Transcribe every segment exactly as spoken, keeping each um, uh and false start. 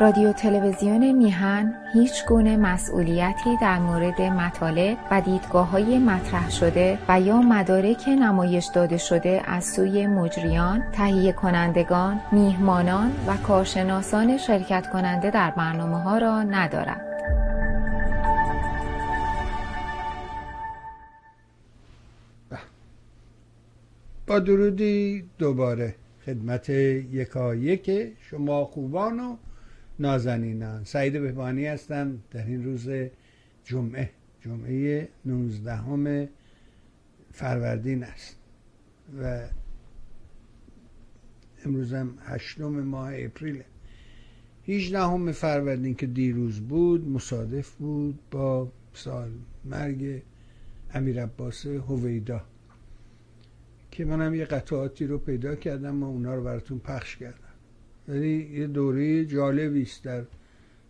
رادیو تلویزیون میهن هیچ گونه مسئولیتی در مورد مطالب و دیدگاه‌های مطرح شده و یا مدارک نمایش داده شده از سوی مجریان، تهیه کنندگان، میهمانان و کارشناسان شرکت کننده در برنامه‌ها را ندارد. با درودی دوباره خدمت یکایک شما خوبان و نازنینان، سعید بهبانی هستم. در این روز جمعه جمعه نوزدهم فروردین است و امروز هم هشتم ماه اپریل. هجدهم فروردین که دیروز بود مصادف بود با سال مرگ امیر عباس هویدا که منم یه قطعاتی رو پیدا کردم و اونا رو براتون پخش کردم. ولی یه دوره جالبی است در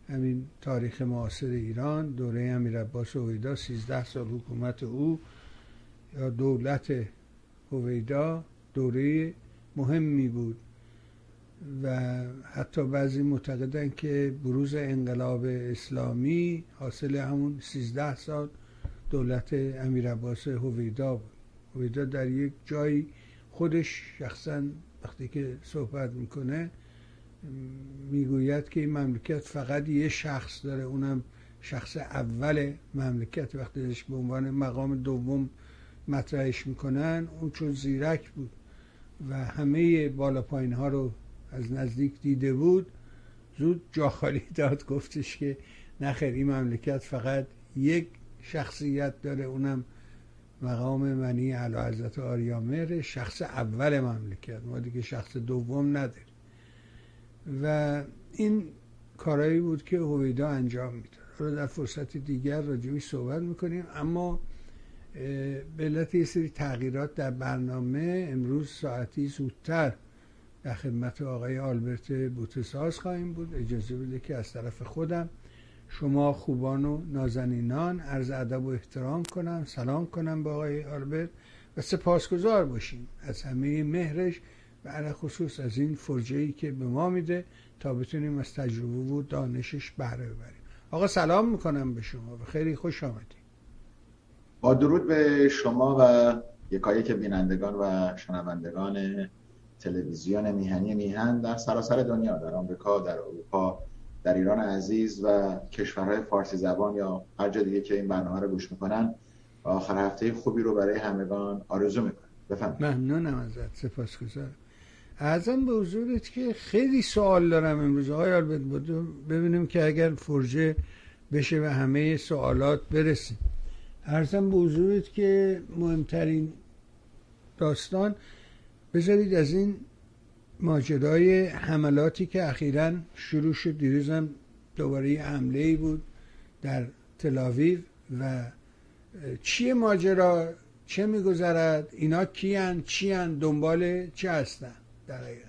همین تاریخ معاصر ایران، دوره امیر عباس هویدا، سیزده سال حکومت او یا دولت هویدا دوره مهمی بود و حتی بعضی معتقدند که بروز انقلاب اسلامی حاصل همون سیزده سال دولت امیر عباس هویدا بود. هویدا در یک جایی خودش شخصا وقتی که صحبت میکنه میگوید که این مملکت فقط یه شخص داره، اونم شخص اول مملکت. وقتی ازش به عنوان مقام دوم مطرحش میکنن، اون چون زیرک بود و همه بالا پایین ها رو از نزدیک دیده بود، زود جا خالی داد، گفتش که نخیر، این مملکت فقط یک شخصیت داره، اونم مقام منی اعلی حضرت آریامهر، شخص اول مملکت، ما دیگه شخص دوم نداریم. و این کارایی بود که هویدا انجام میداد. حالا در فرصت دیگر راجعش صحبت میکنیم، اما به علت یه سری تغییرات در برنامه امروز ساعتی زودتر در خدمت آقای آلبرت بوتساز خواهیم بود. اجازه بده که از طرف خودم شما خوبان و نازنینان عرض ادب و احترام کنم، سلام کنم با آقای آلبرت و سپاسگزار باشیم از همه مهرش و علی خصوص از این فرجه‌ای که به ما میده تا بتونیم از تجربه و دانشش بهره ببریم. آقا سلام میکنم به شما و خیلی خوش آمدید. با درود به شما و یکایک بینندگان و شنوندگان تلویزیون میهنی میهن در سراسر دنیا، در آمریکا، در اروپا، در ایران عزیز و کشورهای فارسی زبان یا هر جای دیگه که این برنامه رو گوش میکنن، آخر هفته خوبی رو برای همگان آرزو میکنم. بفرمایید. ممنونم ازت، سپاسگزارم. عرضم به حضورت که خیلی سوال دارم امروز آقای آلبرت، ببینیم که اگر فرجه بشه و همه سوالات برسیم. عرضم به حضورت که مهمترین داستان، بذارید از این ماجرای حملاتی که اخیراً شروع شد، دیروزم دوباره یه حمله‌ای بود در تل‌آویو و چیه ماجرا، چه می‌گذرد، اینا کیان، چیان، دنبال چه هستن در حقیقت؟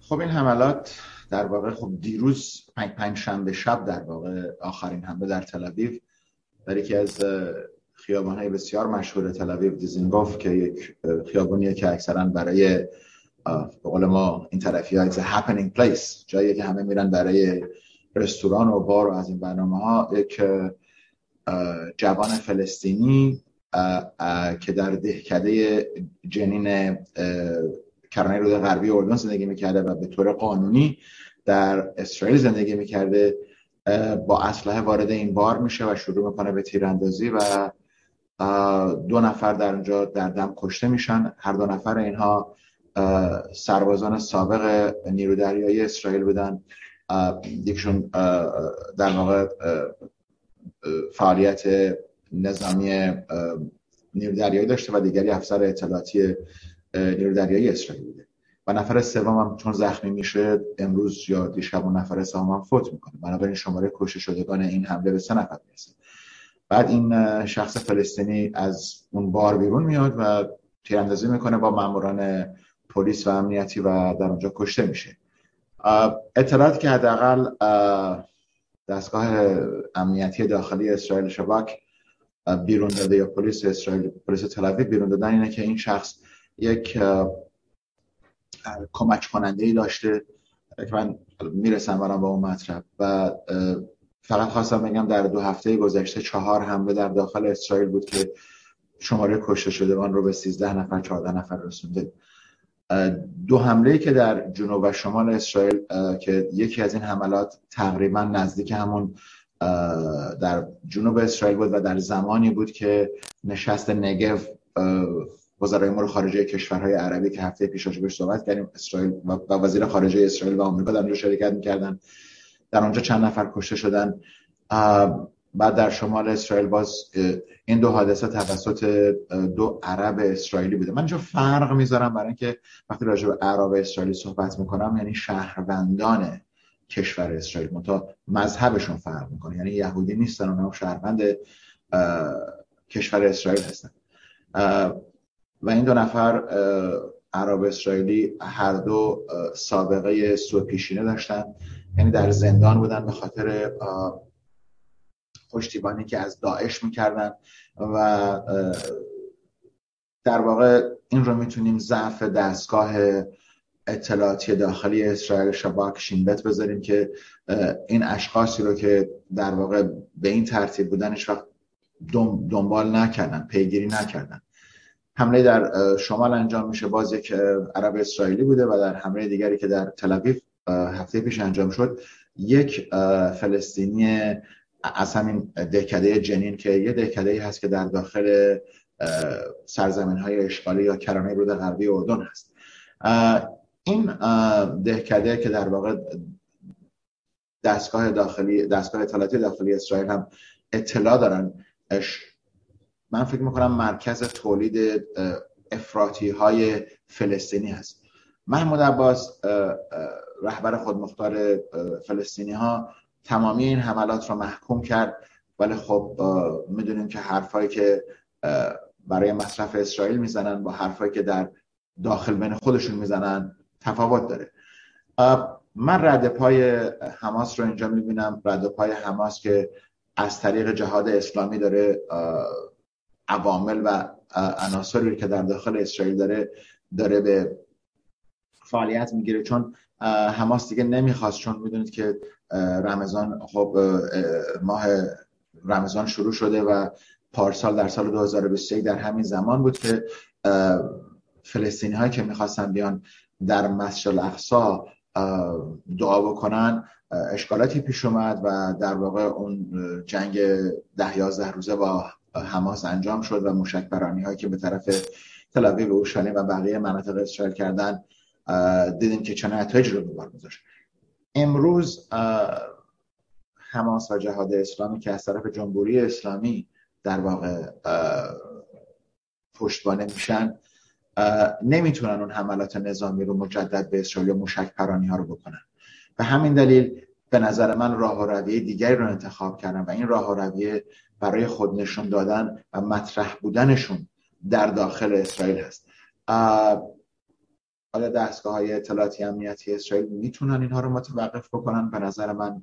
خب این حملات در واقع، خب دیروز پنج پنجشنبه شب در واقع آخرین حمله در تل‌آویو در یکی از خیابان‌های بسیار مشهور تل‌آویو، دیزنگوف، که یک خیابانیه که اکثراً برای به قول ما این طرفی‌ها ایتس هپنینگ پلیس، جایی که همه میرن برای رستوران و بار و از این برنامه‌ها، یک جوان فلسطینی که در دهکده جنین کرانه رود غربی اردن زندگی می‌کرده و به طور قانونی در اسرائیل زندگی می‌کرده، با اسلحه وارد این بار میشه و شروع می‌کنه به تیراندازی و دو نفر در اونجا در دم کشته میشن. هر دو نفر اینها سربازان سابق نیروی دریایی اسرائیل بودن، یکشون در واقع فعالیت نظامی نیروی دریایی داشته و دیگری افسر اطلاعاتی نیروی دریایی اسرائیل بوده و نفر سوم هم چون زخمی میشه امروز یا دیشب اون نفر سوم هم فوت میکنه. بنابراین شماره کشته شدگان این حمله به سه نفر میرسه. بعد این شخص فلسطینی از اون بار بیرون میاد و تیراندازی میکنه با ماموران پلیس و امنیتی و در اونجا کشته میشه. اطلاعاتی که حداقل دستگاه امنیتی داخلی اسرائیل، شباک، بیرون داده یا پلیس اسرائیل، پلیس تل‌آویو بیرون دادن اینه که این شخص یک کمک کننده ای داشته که من میرسم برام با اون مطلب. و فقط خواستم بگم در دو هفته گذشته چهار حمله در داخل اسرائیل بود که شماره کشته شدگان رو به سیزده نفر چهارده نفر رسونده. دو حمله‌ای که در جنوب و شمال اسرائیل که یکی از این حملات تقریبا نزدیک همون در جنوب اسرائیل بود و در زمانی بود که نشست نگو وزرای امور خارجه کشورهای عربی که هفته پیش راجع بهش صحبت کردیم، اسرائیل و وزیر خارجه اسرائیل و آمریکا در اونجا شرکت می‌کردن. در اونجا چند نفر کشته شدن. بعد در شمال اسرائیل باز این دو حادثه توسط دو عرب اسرائیلی بوده. من اینجا فرق میذارم برای اینکه وقتی راجع به عرب اسرائیلی صحبت میکنم یعنی شهروندان کشور اسرائیل، منتها مذهبشون فرق میکنه، یعنی یهودی نیستن، اونها شهروند کشور اسرائیل هستن. و این دو نفر عرب اسرائیلی هر دو سابقه سوء پیشینه داشتن، یعنی در زندان بودن به خاطر پشتیبانی که از داعش میکردن و در واقع این رو میتونیم ضعف دستگاه اطلاعاتی داخلی اسرائیل شباک شینبت بذاریم که این اشخاصی رو که در واقع به این ترتیب بودن هیچ وقت دنبال نکردن، پیگیری نکردن. حمله در شمال انجام میشه، باز یک عرب اسرائیلی بوده، و در حمله دیگری که در تل اویو هفته پیش انجام شد یک فلسطینی از همین دهکده جنین که یه دهکده‌ای هست که در داخل سرزمین‌های اشغالی یا کرانه رود غربی اردن هست. این دهکده که در واقع دستگاه داخلی دستگاه اطلاعاتی داخلی اسرائیل هم اطلاع دارن، من فکر می‌کنم مرکز تولید افراطی‌های فلسطینی هست. محمود عباس رهبر خودمختار فلسطینی‌ها تمامی این حملات رو محکوم کرد، ولی خب میدونیم که حرفایی که برای مصرف اسرائیل میزنن با حرفایی که در داخل بین خودشون میزنن تفاوت داره. من رد پای حماس رو اینجا میبینم، رد پای حماس که از طریق جهاد اسلامی داره عوامل و عناصری که در داخل اسرائیل داره داره به فعالیت میگیره. چون حماس دیگه نمیخواست، چون میدونید که رمضان، خب ماه رمضان شروع شده و پارسال در سال دو هزار و بیست و یک در همین زمان بود که فلسطینی هایی که میخواستن بیان در مسجد الاقصی دعا بکنن اشکالاتی پیش اومد و در واقع اون جنگ ده یازده روزه با حماس انجام شد و موشک برانی هایی که به طرف تل اویو و اورشلیم و بقیه مناطق اسرائیل کردن دیدیم که چه نتایجی رو به بار می‌ذاشت. امروز حماس و جهاد اسلامی که از طرف جمهوری اسلامی در واقع پشتوانه میشن نمیتونن اون حملات نظامی رو مجدد به اسرائیل یا موشک پرانی ها رو بکنن. به همین دلیل به نظر من راه و رویه دیگری رو انتخاب کردن و این راه و رویه برای خود نشون دادن و مطرح بودنشون در داخل اسرائیل هست. حالا دستگاه‌های اطلاعاتی امنیتی اسرائیل میتونن اینها رو متوقف بکنن، به نظر من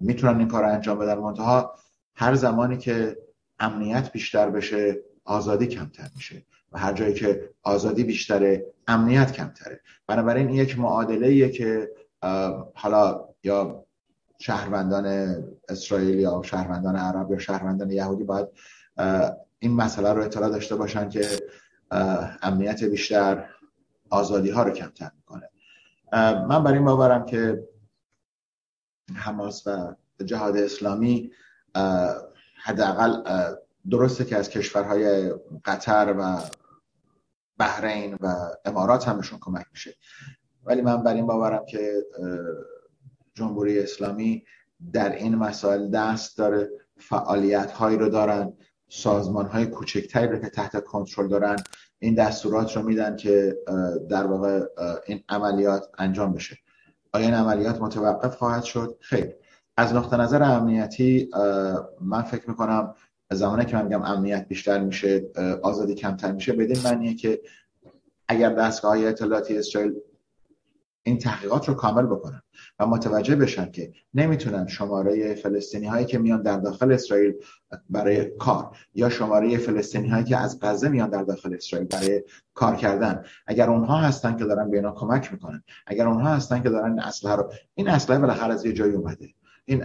میتونن این کار رو انجام بدن، منتها هر زمانی که امنیت بیشتر بشه آزادی کمتر میشه و هر جایی که آزادی بیشتره امنیت کمتره. بنابراین این یک معادله‌ایه که حالا یا شهروندان اسرائیل یا شهروندان عرب یا شهروندان یهودی باید این مسئله رو اطلاع داشته باشن که امنیت بیشتر آزادی ها رو کمتر میکنه. من برای این باورم که حماس و جهاد اسلامی حداقل درسته که از کشورهای قطر و بحرین و امارات همشون کمک میشه، ولی من برای این باورم که جمهوری اسلامی در این مسائل دست داره، فعالیت هایی رو دارن، سازمان های کوچکتری رو که تحت کنترل دارن این دستورات رو میدن که در واقع این عملیات انجام بشه. آیا این عملیات متوقف خواهد شد؟ خیر. از نقطه نظر امنیتی من فکر میکنم زمانی که من میگم امنیت بیشتر میشه آزادی کمتر میشه بدین معنیه که اگر دستگاه های اطلاعاتی اسرائیل این تحقیقات رو کامل بکنن و متوجه بشن که نمیتونن شماره فلسطینی هایی که میان در داخل اسرائیل برای کار یا شماره فلسطینی هایی که از غزه میان در داخل اسرائیل برای کار کردن، اگر اونها هستن که دارن به اینا کمک میکنن، اگر اونها هستن که دارن اسلحه رو، این اسلحه بالاخره از یه جایی اومده، این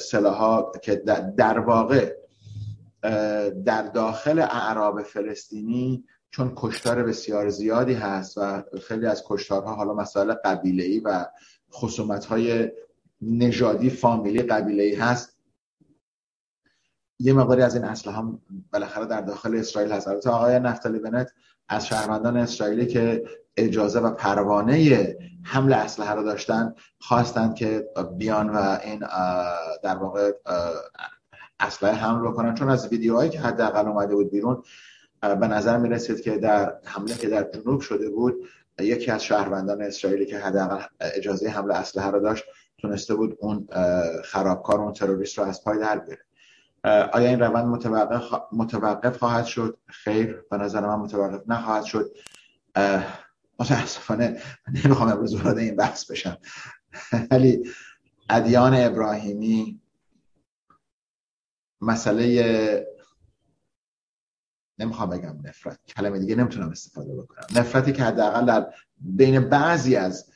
سلاح‌ها که در واقع در داخل اعراب فلسطینی چون کشتار بسیار زیادی هست و خیلی از کشتارها حالا مسائل قبیله‌ای و خصومت‌های نژادی فامیلی قبیله‌ای هست، یه مقداری از این اسلحه هم بالاخره در داخل اسرائیل هست. البته آقای نفتالی بنت از شهروندان اسرائیلی که اجازه و پروانه حمل اسلحه رو داشتن خواستن که بیان و این در واقع اسلحه حمل بکنن، چون از ویدیوهایی که حداقل اومده بود بیرون به نظر می رسید که در حمله که در جنوب شده بود یکی از شهروندان اسرائیلی که حداقل اجازه حمل اسلحه رو داشت تونسته بود اون خرابکار، اون تروریست رو از پای در بیاره. آیا این روند متوقف متوقف خواهد شد؟ خیر، به نظر من متوقف نخواهد شد. متاسفانه نمیخوام امروز وارد این بحث بشم، ولی ادیان ابراهیمی مسئله، نمیخوام بگم نفرت، کلمه دیگه نمیتونم استفاده بکنم، نفرتی که حداقل در بین بعضی از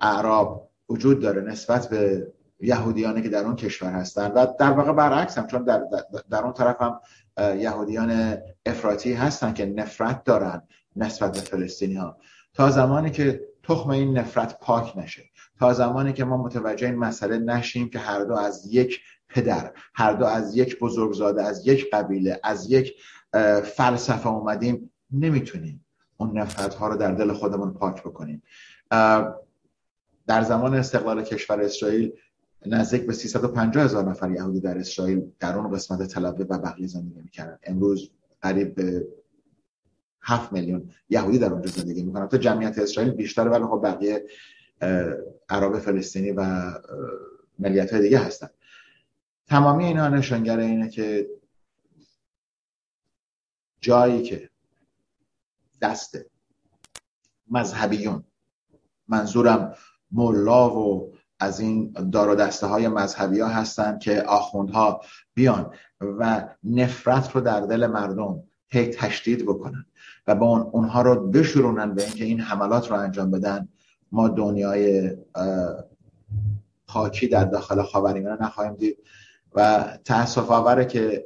اعراب وجود داره نسبت به یهودیانی که در اون کشور هستن و در واقع برعکس هم، چون در, در, در اون طرف هم یهودیان افراطی هستن که نفرت دارن نسبت به فلسطینی ها. تا زمانی که تخم این نفرت پاک نشه، تا زمانی که ما متوجه این مسئله نشیم که هر دو از یک پدر، هر دو از یک بزرگزاده، از یک قبیله، از یک فلسفه اومدیم، نمیتونیم اون نفرت ها رو در دل خودمون پاک بکنیم. در زمان استقلال کشور اسرائیل نزدیک به سیصد و پنجاه هزار نفر یهودی در اسرائیل در اون قسمت تل آویو و بقیه زندگی میکردن. امروز قریب به هفت میلیون یهودی در اونجا زندگی میکنن. تا جمعیت اسرائیل بیشتره، ولی خب بقیه اعراب فلسطینی و ملیت‌های دیگه هستن. تمامی اینا نشانگر اینه که جایی که دست مذهبیون، منظورم ملا و از این دار و دسته های مذهبی ها هستن که آخوندها بیان و نفرت رو در دل مردم تشدید بکنن و با اون اونها رو بشورونن به اینکه این حملات رو انجام بدن، ما دنیای پاکی در داخل خاورمیانه نخواهیم دید. و تأسف آوره که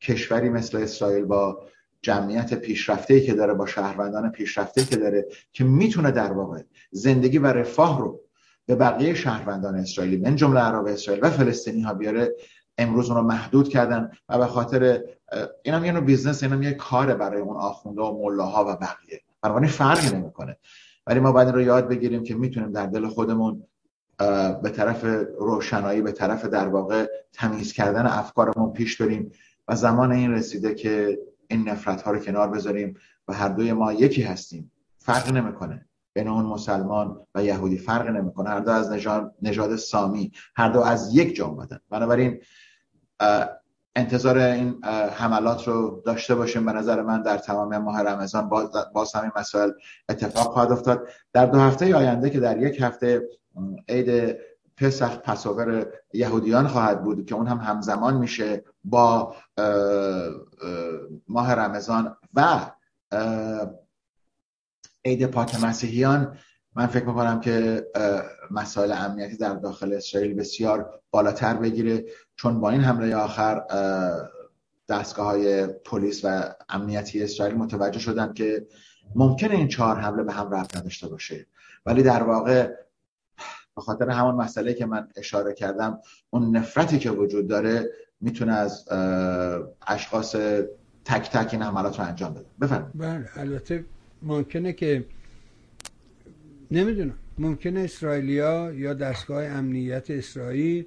کشوری مثل اسرائیل با جمعیت پیشرفته‌ای که داره، با شهروندان پیشرفته‌ای که داره، که میتونه در واقع زندگی و رفاه رو به بقیه شهروندان اسرائیلی من جمله اعراب اسرائیل و فلسطینی ها بیاره، امروز اون رو محدود کردن و به خاطر اینم یه نوع بیزنس، اینم یه کاره برای اون آخونده و ملاها و بقیه، بنابراین فرقی نمیکنه. ولی ما باید رو یاد بگیریم که میتونیم در دل خودمون به طرف روشنایی، به طرف در واقع تمیز کردن افکارمون پیش بریم و زمان این رسیده که این نفرت ها رو کنار بذاریم و هر دوی ما یکی هستیم. فرق نمیکنه بین اون مسلمان و یهودی، فرق نمیکنه، هر دو از نژاد نژاد سامی، هر دو از یک جا اومدن. بنابراین انتظار این حملات رو داشته باشیم. به نظر من در تمام ماه رمضان باز همین مسائل اتفاق خواهد افتاد. در دو هفته آینده که در یک هفته عید پسخ، پساور یهودیان خواهد بود که اون هم همزمان میشه با ماه رمضان و عید پاک مسیحیان، من فکر میکنم که مسائل امنیتی در داخل اسرائیل بسیار بالاتر بگیره، چون با این حمله آخر دستگاه‌های پلیس و امنیتی اسرائیل متوجه شدن که ممکنه این چهار حمله به هم ربط نداشته باشه، ولی در واقع به خاطر همون مسئله که من اشاره کردم، اون نفرتی که وجود داره میتونه از اشخاص تک تک این حملات رو انجام بده. بفرمایید. بله، البته ممکنه که نمیدونم، ممکنه اسرائیلیا یا دستگاه امنیت اسرائیل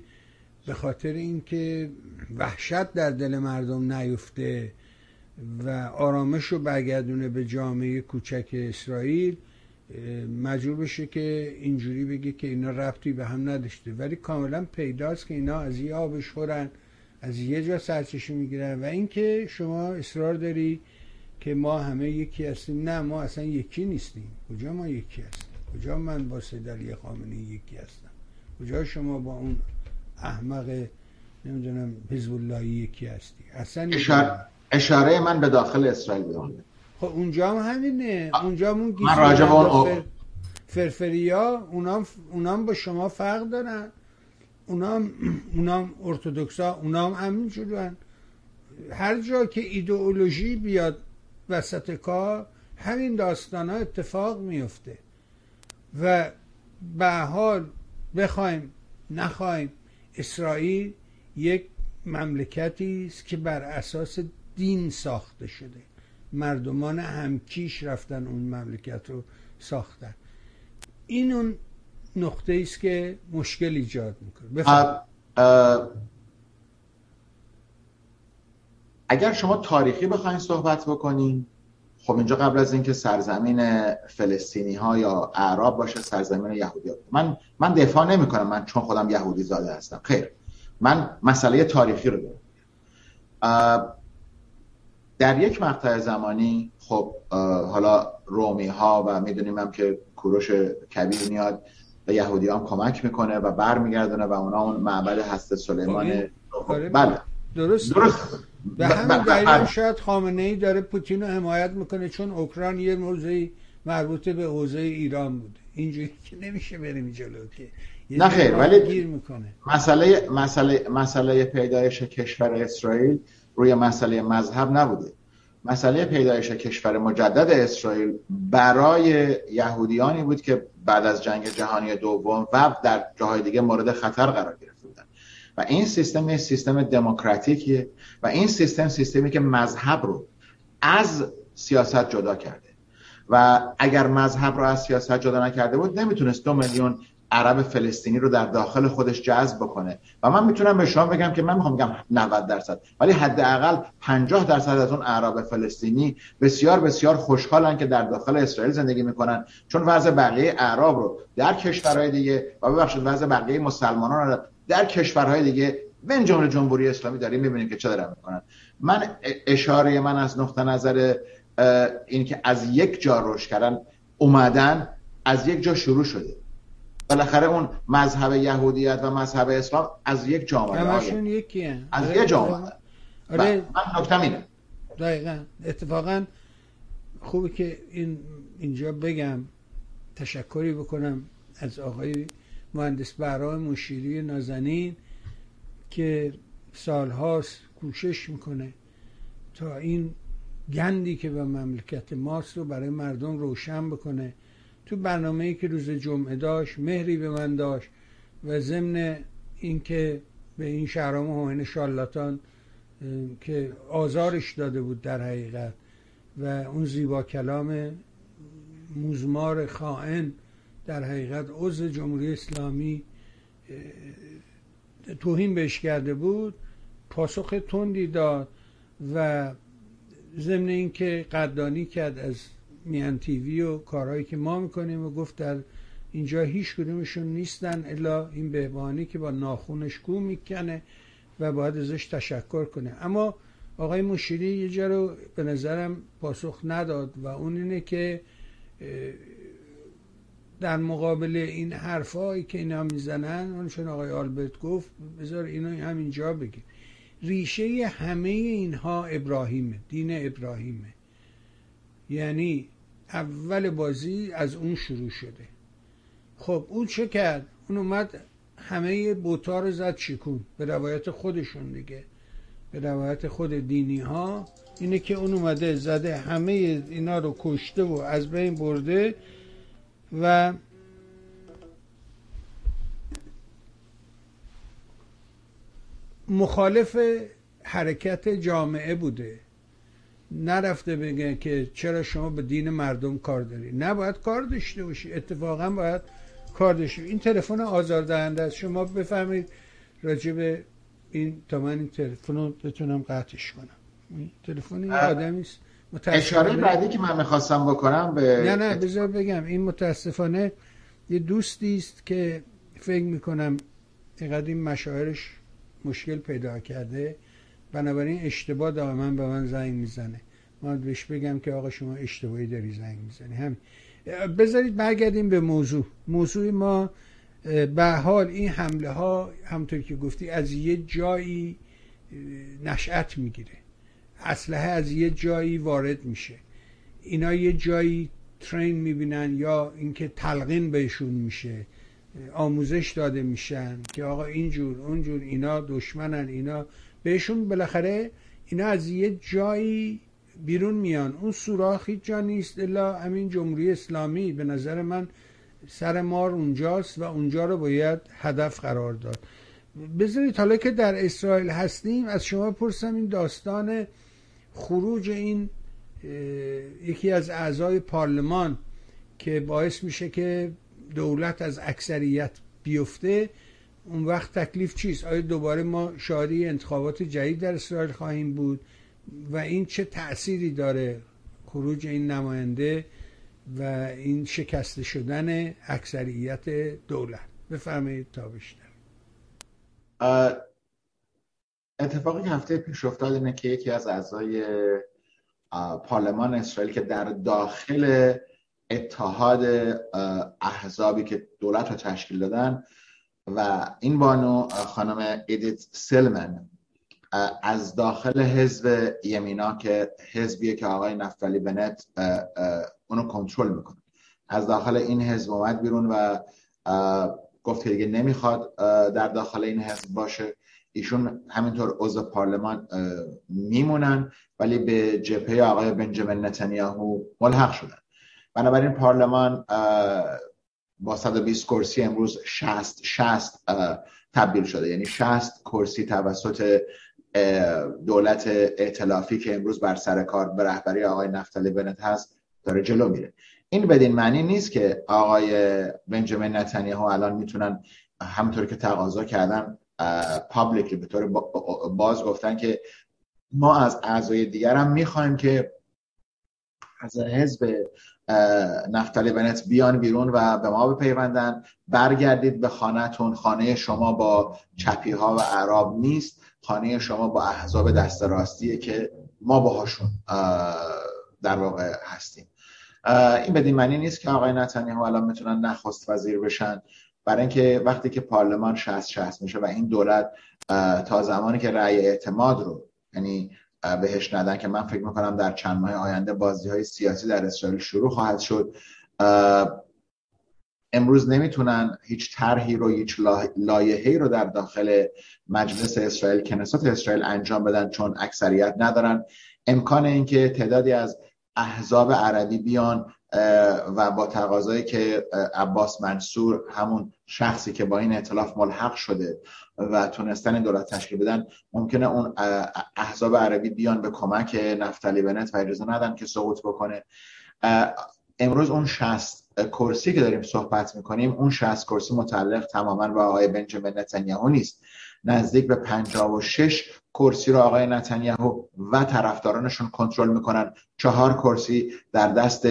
به خاطر اینکه وحشت در دل مردم نیفته و آرامش رو برگردونه به جامعه کوچک اسرائیل، مجبور بشه که اینجوری بگه که اینا ربطی به هم نداشته، ولی کاملا پیداست که اینا از یه آب شورن، از یه جا سرچشمه میگیرن. و اینکه شما اصرار داری که ما همه یکی هستیم، نه ما اصلا یکی نیستیم. کجا ما یکی هستیم؟ کجا من با سید علی خامنه‌ای یکی هستم؟ کجا شما با اون احمق نمیدونم حزب الله یکی هستی؟ اصلا اشاره, اشاره من به داخل اسرائیل بود. خب اونجا هم همینه، اونجا همون گیزی من راجع به اون فرفریا، اونام اونام با شما فرق دارن، اونام اونام ارتدوکسا، اونام همین شدن. هر جا که ایدئولوژی بیاد وسط کار همین داستان ها اتفاق میفته و به حال بخوایم نخوایم اسرائیل یک مملکتی است که بر اساس دین ساخته شده، مردمان همکیش رفتن اون مملکت رو ساختن. این اون نقطه ایست که مشکل ایجاد میکنه. اه اه اگر شما تاریخی بخواین صحبت بکنین، خب اینجا قبل از اینکه سرزمین فلسطینی ها یا اعراب باشه سرزمین یهودی ها. من من دفاع نمی کنم، من چون خودم یهودی زاده هستم. خیر، من مسئله تاریخی رو دارم. در یک مقطع زمانی خب حالا رومی ها و میدونیم هم که کوروش کبیر میاد و یهودی هم کمک میکنه و برمیگردونه و اونا اون معبد هست سلیمان. بله درست درست به همین دلیل شاید خامنه‌ای داره پوتین رو حمایت میکنه، چون اوکراین یه موضوعی مربوط به حوزه ایران بود. اینجوری که نمیشه بریم جلو که نه خیر، ولی گیر میکنه. مسئله مسئله مسئله پیدایش کشور اسرائیل روی مسئله مذهب نبوده. مسئله پیدایش کشور مجدد اسرائیل برای یهودیانی بود که بعد از جنگ جهانی دوم و در جاهای دیگه مورد خطر قرار گرفته بودن و این سیستم یه سیستم دموکراتیکیه و این سیستم سیستمی که مذهب رو از سیاست جدا کرده و اگر مذهب رو از سیاست جدا نکرده بود نمیتونست دو میلیون عرب فلسطینی رو در داخل خودش جذب بکنه. و من میتونم به شما بگم که من میخوام بگم نود درصد، ولی حداقل پنجاه درصد از اون عرب فلسطینی بسیار بسیار خوشحالن که در داخل اسرائیل زندگی میکنن، چون وضع بقیه عرب رو در کشورهای دیگه و ببخشید وضع بقیه مسلمانان رو در کشورهای دیگه من جمله جمهوری اسلامی داریم میبینیم که چه دارن میکنن. من اشاره من از نقطه نظر این که از یک جا روش کردن اومدن از یک جا شروع شده. بالاخره اون مذهب یهودیت و مذهب اسلام از یک جا آمده، همشون یکیه، از یک جا آمده. آره من نکتم اینه. دقیقاً اتفاقاً خوبه که این اینجا بگم، تشکری بکنم از آقای مهندس بهرام مشیری نازنین که سالهاست کوشش میکنه تا این گندی که به مملکت ماست رو برای مردم روشن بکنه. تو برنامه‌ای که روز جمعه داشت مهری به من داشت و ضمن اینکه به این شهرام همین شالاتان که آزارش داده بود در حقیقت و اون زیبا کلام موزمار خائن در حقیقت عضو جمهوری اسلامی توهین بهش کرده بود، پاسخ تندی داد و ضمن اینکه قدردانی کرد از میهن تیوی و کارهایی که ما میکنیم و گفت در اینجا هیچ کدومشون نیستن الا این بهبانی که با ناخونش گو میکنه و باید ازش تشکر کنه. اما آقای مشیری یه جا رو به نظرم پاسخ نداد و اون اینه که در مقابل این حرفایی که اینا میزنن، اونشون آقای آلبرت گفت بذار اینو همینجا بگیم، ریشه همه اینها ابراهیمه، دین ابراهیمه. یعنی اول بازی از اون شروع شده. خب اون چه کرد؟ اون اومد همه بوتا رو زد شکون به روایت خودشون دیگه، به روایت خود دینی ها اینه که اون اومده زده همه اینا رو کشته و از بین برده و مخالف حرکت جامعه بوده. نرفته بگه که چرا شما به دین مردم کار داری، نباید کار داشته باشی، اتفاقا باید کار داشته. این تلفن آزاردهنده است، شما بفهمید راجب این تا من این تلفن رو بتونم قطعش کنم. تلفن این آدمیست. اشاره بعدی که من میخواستم بکنم به نه نه بذار بگم، این متاسفانه یه دوستی است که فکر میکنم اینقدر این مشاعرش مشکل پیدا کرده، بنابراین اشتباه دائما به من زنگ میزنه. من بهش بگم که آقا شما اشتباهی داری زنگ میزنی. هم بذارید برگردیم به موضوع موضوع ما. به حال این حمله ها همونطور که گفتی از یه جایی نشأت میگیره، اسلحه از یه جایی وارد میشه، اینا یه جایی ترین میبینن یا اینکه تلقین بهشون میشه، آموزش داده میشن که آقا اینجور اونجور، اینا دشمنن، اینا بهشون بالاخره اینا از یه جایی بیرون میان. اون سوراخی جا نیست الا همین جمهوری اسلامی. به نظر من سر مار اونجاست و اونجا رو باید هدف قرار داد. بذارید حالا که در اسرائیل هستیم از شما پرسم این داستان خروج این یکی از اعضای پارلمان که باعث میشه که دولت از اکثریت بیفته، اون وقت تکلیف چیست؟ آیا دوباره ما شاهد انتخابات جدید در اسرائیل خواهیم بود و این چه تأثیری داره خروج این نماینده و این شکست شدن اکثریت دولت؟ بفرمایید تا بیشتر. اتفاقی هفته پیش افتاد اینه که یکی از اعضای پارلمان اسرائیل که در داخل اتحاد احزابی که دولت رو تشکیل دادن و این بانو خانم ادیت سیلمان از داخل حزب یمینا که حزبیه که آقای نفتالی بنت اونو کنترل میکنه، از داخل این حزب اومد بیرون و گفت که دیگه نمیخواد در داخل این حزب باشه. ایشون همینطور عضو پارلمان میمونن ولی به جبهه آقای بنجامین نتانیاهو ملحق شدن. بنابراین پارلمان با صد و بیست کرسی امروز شصت شصت تبدیل شده، یعنی شصت کرسی توسط دولت ائتلافی که امروز بر سر کار به رهبری آقای نفتالی بنت هست داره جلو میره. این بدین معنی نیست که آقای بنجامین نتانیاهو الان میتونن همونطور که تقاضا کردن پابلیکلی به طور باز گفتن که ما از اعضای دیگر هم میخوایم که از حزب نفتالی بنت بیان بیرون و به ما بپیوندن، برگردید به خانه‌تون، خانه شما با چپی‌ها و اعراب نیست، خانه شما با احزاب دست راستیه که ما باهاشون در واقع هستیم. این بدین معنی نیست که آقای نتانیاهو الان میتونن نخست وزیر بشن، برای اینکه وقتی که پارلمان شصت شصت میشه و این دولت تا زمانی که رأی اعتماد رو یعنی بهش ندن که من فکر میکنم در چند ماه آینده بازی‌های سیاسی در اسرائیل شروع خواهد شد، امروز نمیتونن هیچ طرحی رو هیچ لایحه‌ای رو در داخل مجلس اسرائیل کنسات اسرائیل انجام بدن چون اکثریت ندارن. امکان اینکه تعدادی از احزاب عربی بیان و با تقاضایی که عباس منصور همون شخصی که با این ائتلاف ملحق شده و تونستن این دولت تشکیل بدن، ممکنه اون احزاب عربی بیان به کمک نفتالی بنت و اجازه ندن که سقوط بکنه. امروز اون شصت کرسی که داریم صحبت میکنیم، اون شصت کرسی متعلق تماما به آقای بنجامین نتانیاهو نیست. نزدیک به پنجاه و شش کرسی رو آقای نتانیاهو و طرفدارانشون کنترل میکنن، چهار کرسی در دست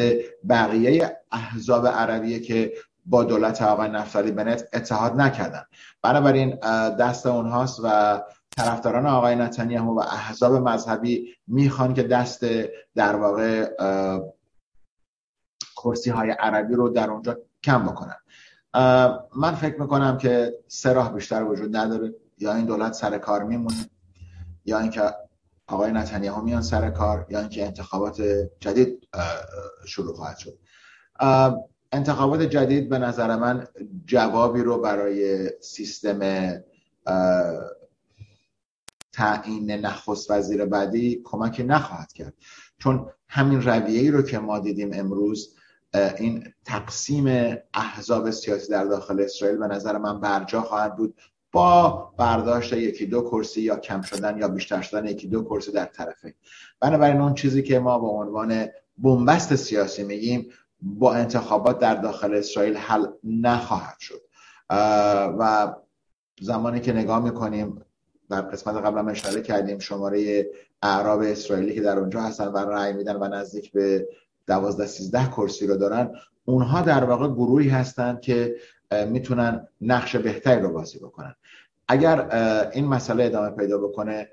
بقیه احزاب عربیه که با دولت آقای نفتالی بنت اتحاد نکردن، بنابراین دست اونهاست و طرفداران آقای نتانیاهو و احزاب مذهبی میخوان که دست در واقع کرسی های عربی رو در اونجا کم بکنن. من فکر میکنم که سه راه بیشتر وجود نداره، یا این دولت سر کار میمونه، یا اینکه آقای نتانیاهو میان سر کار، یا اینکه انتخابات جدید شروع خواهد شد. انتخابات جدید به نظر من جوابی رو برای سیستم تعیین نخست وزیر بعدی کمکی نخواهد کرد، چون همین رویه‌ای رو که ما دیدیم امروز، این تقسیم احزاب سیاسی در داخل اسرائیل به نظر من برجا خواهد بود با برداشت یکی دو کرسی یا کم شدن یا بیشتر شدن یکی دو کرسی در طرفه. بنابراین اون چیزی که ما به عنوان بنبست سیاسی میگیم با انتخابات در داخل اسرائیل حل نخواهد شد. و زمانی که نگاه میکنیم در قسمت قبل هم اشاره کردیم شماره اعراب اسرائیلی که در اونجا هستن و رأی میدن و نزدیک به دوازده سیزده کرسی رو دارن، اونها در واقع گروهی هستن که میتونن نقش بهتری رو بازی بکنن. اگر این مسئله ادامه پیدا بکنه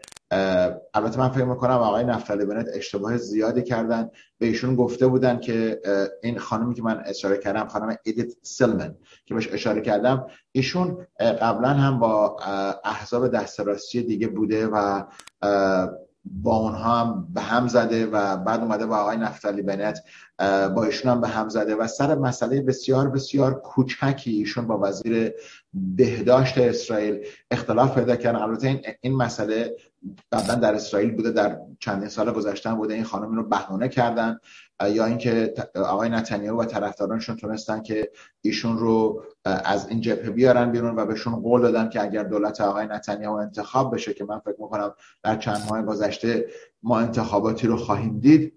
البته من فکر میکنم آقای نفتالی بنت اشتباه زیادی کردن. به ایشون گفته بودن که این خانمی که من اشاره کردم، خانم ادیت سیلمان که بهش اشاره کردم، ایشون قبلا هم با احزاب دست راستی دیگه بوده و با اونها هم به هم زده و بعد اومده با آقای نفتالی بنت با ایشون هم به هم زده و سر مسئله بسیار بسیار کوچکی ایشون با وزیر بهداشت اسرائیل اختلاف پیدا کردن. البته این این مسئله قبلا در اسرائیل بوده، در چندین سال گذشته بوده. این خانم رو بهانه کردن یا اینکه آقای نتانیاهو و طرفدارانشون تونستن که ایشون رو از این جبهه بیارن بیرون و بهشون قول دادن که اگر دولت آقای نتانیاهو انتخاب بشه، که من فکر می‌کنم در چند ماه گذشته ما انتخاباتی رو خواهیم دید،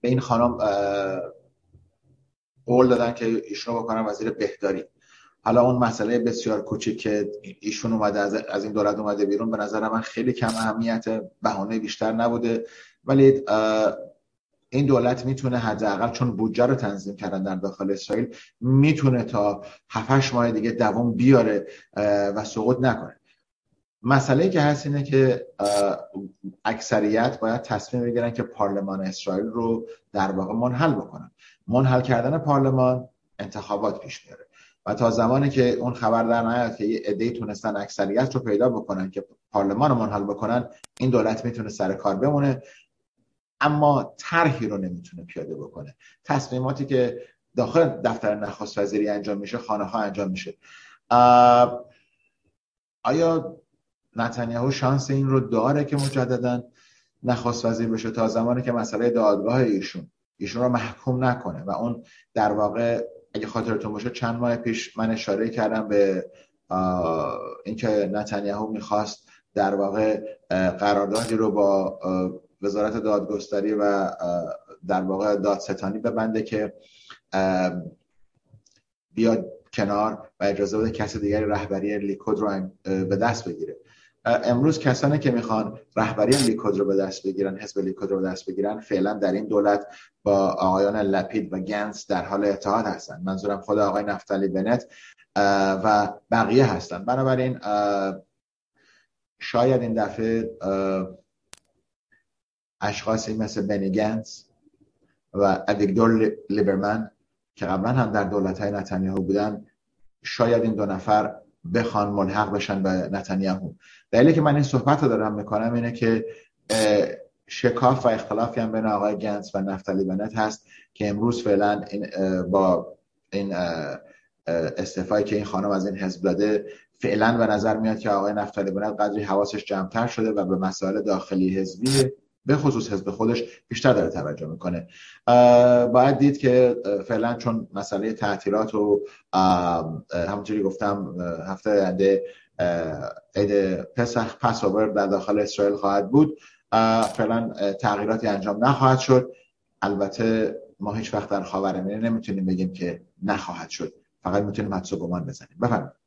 به این خانم قول دادن که ایشون رو بکنن وزیر بهداری. حالا اون مسئله بسیار کوچیک که ایشون اومده از, از این دولت اومده بیرون، به نظر من خیلی کم اهمیت، بهانه بیشتر نبوده. ولی این دولت میتونه حداقل، چون بودجه رو تنظیم کردن در داخل اسرائیل، میتونه تا هفت هشت ماه دیگه دوام بیاره و سقوط نکنه. مسئله که هست اینه که اکثریت باید تصمیم بگیرن که پارلمان اسرائیل رو در واقع منحل بکنن. منحل کردن پارلمان انتخابات پیش میاره و تا زمانی که اون خبر در نیاد که یه عده‌ای تونستن اکثریت رو پیدا بکنن که پارلمان رو منحل بکنن، این دولت میتونه سر کار بمونه، اما طرحی رو نمیتونه پیاده بکنه. تصمیماتی که داخل دفتر نخست وزیری انجام میشه، خانه ها انجام میشه. آیا نتانیاهو شانس این رو داره که مجددا نخست وزیر بشه؟ تا زمانی که مسئله دادگاه ایشون ایشون رو محکوم نکنه و اون در واقع، اگه خاطرتون باشه چند ماه پیش من اشاره کردم به اینکه نتانیاهو میخواست در واقع قراردادی رو با وزارت دادگستری و در واقع دادستانی ببنده که بیاد کنار و اجازه بده کسی دیگری رهبری لیکود رو به دست بگیره. امروز کسانی که میخوان رهبری لیکود رو به دست بگیرن، حزب لیکود رو به دست بگیرن، فعلا در این دولت با آقایان لپید و گنز در حال اتحاد هستن. منظورم خود آقای نفتالی بنت و بقیه هستن. بنابراین شاید این دفعه اشخاصی مثل بنی گانتز و ادگل لیبرمن که قبلا هم در دولت‌های نتانیاهو بودن، شاید این دو نفر بخوان ملحق بشن به نتانیاهو. دلیلی که من این صحبت رو دارم میکنم اینه که شکاف و اختلافی هم بین آقای گانتز و نفتالی بنت هست که امروز فعلا این با این استعفایی که این خانم از این حزب داده، فعلا به نظر میاد که آقای نفتالی بنت قدری حواسش جمع‌تر شده و به مسائل داخلی حزبی، به خصوص حزب خودش، بیشتر داره توجه میکنه. باید دید که فعلا چون مسئله تعطیلات و همونجوری گفتم هفته آینده عید پسخ پساور در داخل اسرائیل خواهد بود، فعلا تغییراتی انجام نخواهد شد. البته ما هیچ وقت در خاورمیانه نمیتونیم بگیم که نخواهد شد، فقط میتونیم حدس و گمان بزنیم. بفرمایید.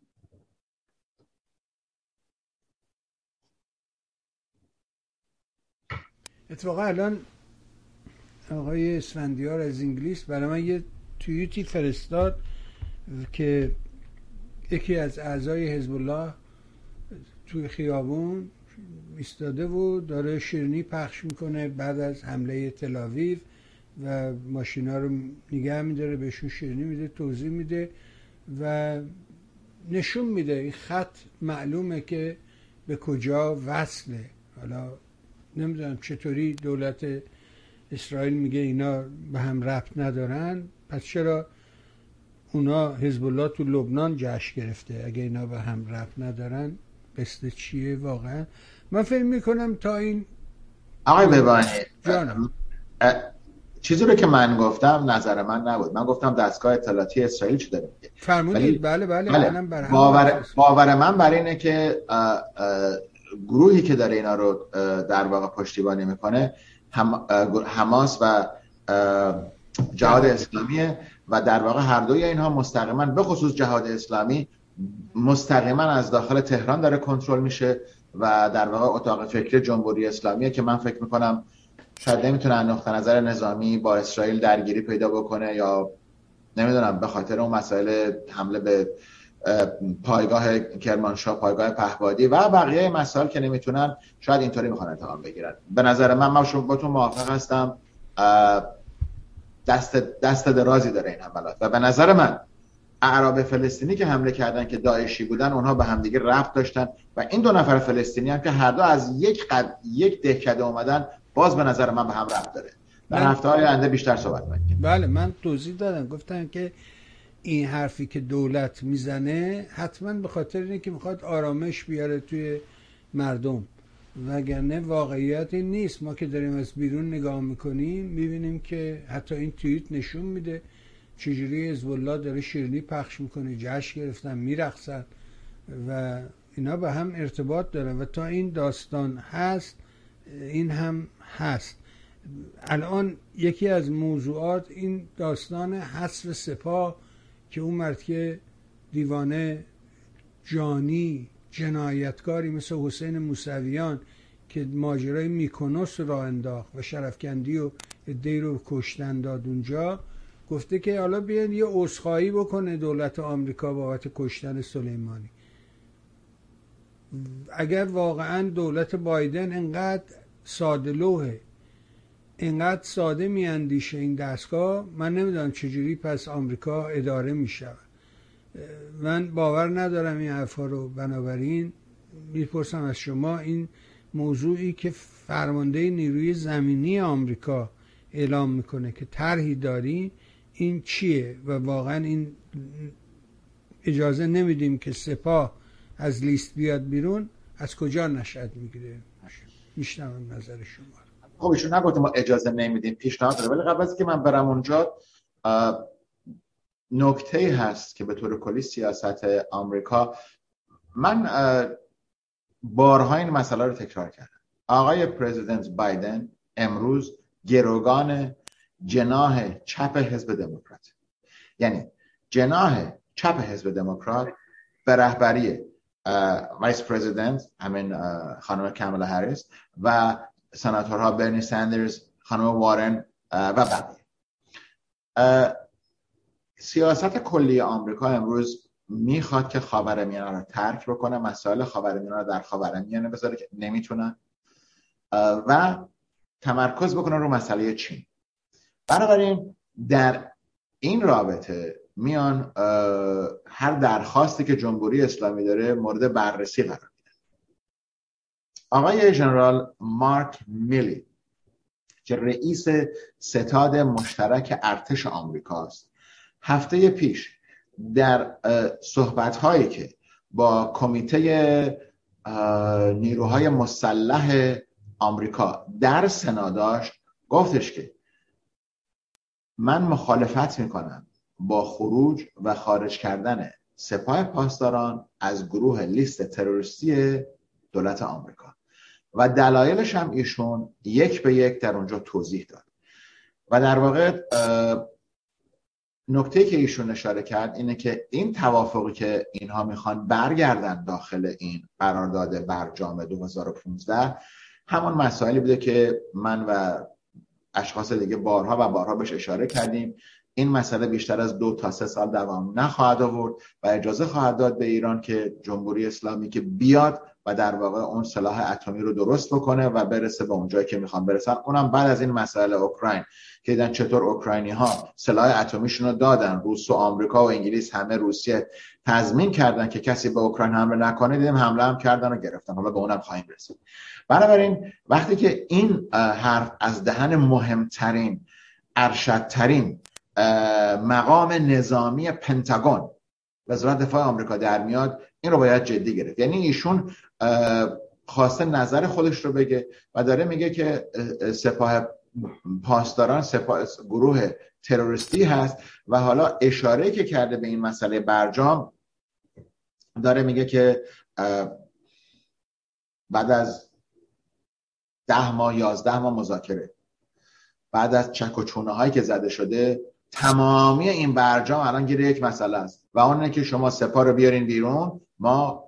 اتفاقا الان آقای اسفندیار از انگلیس برای من یه توییتی فرستاد که یکی از اعضای حزب الله توی خیابون ایستاده و داره شیرینی پخش میکنه بعد از حمله تل آویو و ماشینا رو نگه میداره، بهشون شیرینی میده، توضیح میده و نشون میده. این خط معلومه که به کجا وصله. حالا نمیدونم چطوری دولت اسرائیل میگه اینا به هم ربط ندارن، پس چرا اونا حزب الله تو لبنان جشن گرفته اگه اینا به هم ربط ندارن؟ بسته چیه واقعا؟ من فکر میکنم تا این آقای ببانی جانم چیزی رو که من گفتم نظر من نبود. من گفتم دستگاه اطلاعاتی اسرائیل چی داره میگه. فرمودید بله بله, بله. منم بر باور باور من برای اینه که اه اه گروهی که داره اینا رو در واقع پشتیبانی میکنه هم حماس و جهاد اسلامیه و در واقع هر دوی اینها مستقیما، به خصوص جهاد اسلامی، مستقیما از داخل تهران داره کنترل میشه و در واقع اتاق فکری جمهوری اسلامیه که من فکر میکنم شاید نمیتونه از نقطه نظر نظامی با اسرائیل درگیری پیدا بکنه یا نمیدونم به خاطر اون مسائل حمله به پایگاه کرمانشاه، پایگاه پهبادی و بقیه مسائل که نمیتونن، شاید اینطوری میخوان انتقام بگیرن. به نظر من من با تو موافق هستم، دست دست درازی داره این حملات و به نظر من اعراب فلسطینی که حمله کردن که داعشی بودن، اونها به همدیگه ربط داشتن و این دو نفر فلسطینی هم که هر دو از یک قد... یک دهکده اومدن، باز به نظر من به هم ربط داره. در هفته‌های آینده بیشتر صحبت می‌کنیم. بله، من توضیح دادم، گفتم که این حرفی که دولت میزنه حتما به خاطر اینه که میخواد آرامش بیاره توی مردم، وگرنه واقعیت این نیست. ما که داریم از بیرون نگاه میکنیم میبینیم که حتی این توییت نشون میده چجوری حزب الله داره شیرینی پخش میکنه، جشن گرفتن، میرقصن و اینا به هم ارتباط دارن و تا این داستان هست این هم هست. الان یکی از موضوعات این داستان حذف سپاه که اون مرد که دیوانه جانی جنایتکاری مثل حسین موسویان که ماجرای میکونوس را انداخت و شرفکندی و عده‌ای رو کشتن داد اونجا، گفته که حالا بیاین یه عذرخواهی بکنه دولت آمریکا بابت کشتن سلیمانی. اگر واقعا دولت بایدن انقدر ساده لوحه، اینقدر ساده میاندیشه این دستگاه، من نمیدونم چجوری پس آمریکا اداره میشه. من باور ندارم این حرفا رو. بنابراین میپرسم از شما، این موضوعی که فرمانده نیروی زمینی آمریکا اعلام میکنه که طرحی داری، این چیه و واقعا این اجازه نمیدیم که سپاه از لیست بیاد بیرون، از کجا نشأت میگیره؟ میشنوم نظر شما. خب ایشون نگفت ما اجازه نمیدیم، پیشنهاد داره، ولی قبل از که من برم اونجا نکته‌ای هست که به طور کلی سیاست آمریکا، من بارها این مسئله رو تکرار کردم، آقای پرزیدنت بایدن امروز گروگان جناح چپ حزب دموکرات، یعنی جناح چپ حزب دموکرات به رهبری وایس پرزیدنت همین خانم کامالا هریس و سناتورها برنی ساندرز، خانم وارن و بقیه. سیاست کلی آمریکا امروز میخواد که خاورمیانه را ترک بکنه، مسائل خاورمیانه را در خاورمیانه بذاره که نمیتونن و تمرکز بکنه رو مسئله چین. بنابراین در این رابطه میان هر درخواستی که جمهوری اسلامی داره مورد بررسی قرار. آقای ژنرال مارک میلی که رئیس ستاد مشترک ارتش آمریکاست، هفته پیش در صحبت‌هایی که با کمیته نیروهای مسلح آمریکا در سنا داشت، گفتش که من مخالفت میکنم با خروج و خارج کردن سپاه پاسداران از گروه لیست تروریستی دولت آمریکا و دلایلش هم ایشون یک به یک در اونجا توضیح داد و در واقع نکته که ایشون اشاره کرد اینه که این توافقی که اینها میخوان برگردن داخل این قرارداد برجام دو هزار و پانزده، همون مسائلی بوده که من و اشخاص دیگه بارها و بارها بهش اشاره کردیم. این مسئله بیشتر از دو تا سه سال دوام نخواهد آورد و اجازه خواهد داد به ایران که جمهوری اسلامی که بیاد و در واقع اون سلاح اتمی رو درست بکنه و برسه به اونجایی که میخوان برسن، اونم بعد از این مسئله اوکراین که دیدن چطور اوکراینی ها سلاح اتمیشون رو دادن، روس و آمریکا و انگلیس همه، روسیه تضمین کردن که کسی به اوکراین حمله نکنه، دیدیم حمله هم کردن و گرفتن، حالا به اونم خواهیم رسید. بنابراین وقتی که این حرف از دهن مهمترین ارشدترین مقام نظامی پنتاگون، وزارت دفاع آمریکا در میاد، این رو باید جدی گرفت. یعنی ایشون خواسته نظر خودش رو بگه و داره میگه که سپاه پاسداران سپاه گروه تروریستی هست و حالا اشاره که کرده به این مسئله برجام، داره میگه که بعد از ده ماه یازده ماه مذاکره، بعد از چک و چونه هایی که زده شده، تمامی این برجام الان گیر یک مسئله است و اونه که شما سپاه رو بیارین بیرون، ما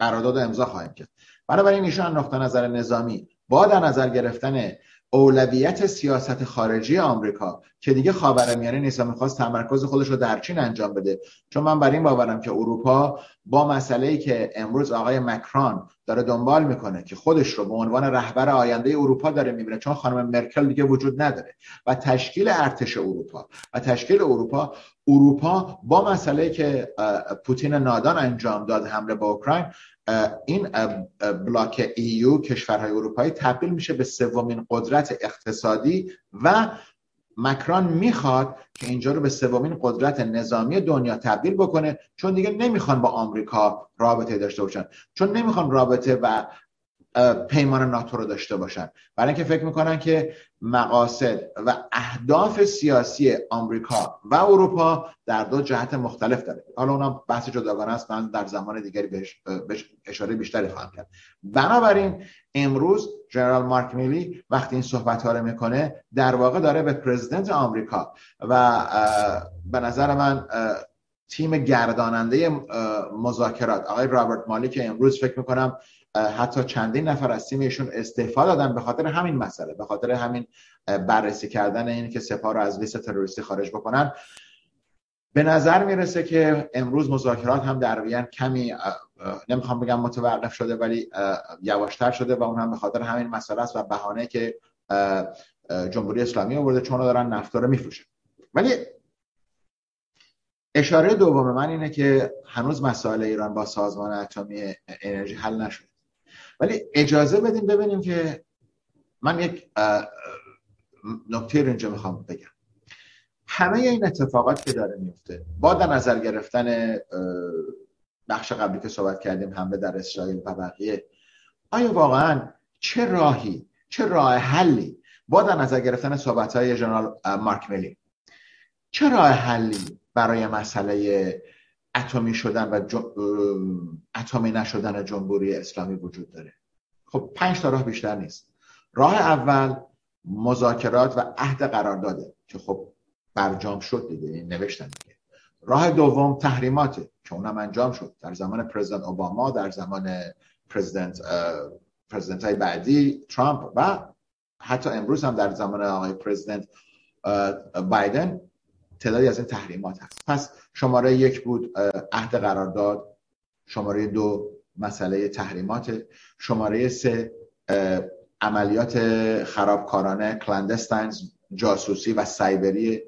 قرارداد امضا خواهیم کرد. بنابراین ایشون نقطه نظر نظامی با در نظر گرفتن اولویت سیاست خارجی آمریکا که دیگه خاورمیانه نیست و میخواست تمرکز خودش رو در چین انجام بده، چون من بر این باورم که اروپا با مسئله‌ای که امروز آقای مکرون داره دنبال میکنه که خودش رو به عنوان رهبر آینده اروپا داره میبینه، چون خانم مرکل دیگه وجود نداره، و تشکیل ارتش اروپا و تشکیل اروپا اروپا با مسئله‌ای که پوتین نادان انجام داد، حمله به اوکراین، این بلاک ایو کشورهای اروپایی تبدیل میشه به سومین قدرت اقتصادی و مکرون میخواد که اینجا رو به سومین قدرت نظامی دنیا تبدیل بکنه، چون دیگه نمیخوان با آمریکا رابطه داشته باشن، چون نمیخوان رابطه و پیمان ناتو رو داشته باشن، برای اینکه فکر میکنن که مقاصد و اهداف سیاسی آمریکا و اروپا در دو جهت مختلف داره. حالا اونم بحث جداگانه است، من در زمان دیگری بهش, بهش اشاره بیشتری خواهم کرد. بنابراین امروز جنرال مارک میلی وقتی این صحبت‌ها رو میکنه، در واقع داره به پرزیدنت آمریکا و به نظر من تیم گرداننده مذاکرات آقای رابرت مالی که امروز فکر میکنم حتی چندین نفر از تیم ایشون استعفا دادن به خاطر همین مسئله، به خاطر همین بررسی کردن این که سپاه رو از لیست تروریستی خارج بکنن، به نظر میرسه که امروز مذاکرات هم در وین کمی نمیخوام بگم متوقف شده ولی یواشتر شده، و اون هم به خاطر همین مسئله است و بهانه که جمهوری اسلامی آورده چون دارن نفت رو میفروشن. ولی اشاره دوم من اینه که هنوز مسئله ایران با سازمان اتمی انرژی حل نشده، ولی اجازه بدیم ببینیم که من یک نکته رو اینجا میخوام بگم. همه این اتفاقات که داره میفته با در نظر گرفتن بخش قبلی که صحبت کردیم، حمله در اسرائیل و بقیه، آیا واقعا چه راهی، چه راه حلی با در نظر گرفتن صحبت‌های جنرال مارک میلی، چه راه حلی برای مسئله اتمی شدن و جم... اتمی نشدن جمهوری اسلامی وجود داره؟ خب پنج تا راه بیشتر نیست. راه اول مذاکرات و عهد قرارداده که خب برجام شد دیگه، نوشتن دیگه. راه دوم تحریماته که اونم انجام شد در زمان پرزیدنت اوباما، در زمان پرزیدنت پرزیدنت های بعدی ترامپ و حتی امروز هم در زمان آقای پرزیدنت بایدن تعدادی از این تحریمات هست. پس شماره یک بود عهد قرارداد، شماره دو مسئله تحریمات، شماره سه عملیات خرابکارانه کلندستاینز، جاسوسی و سایبری،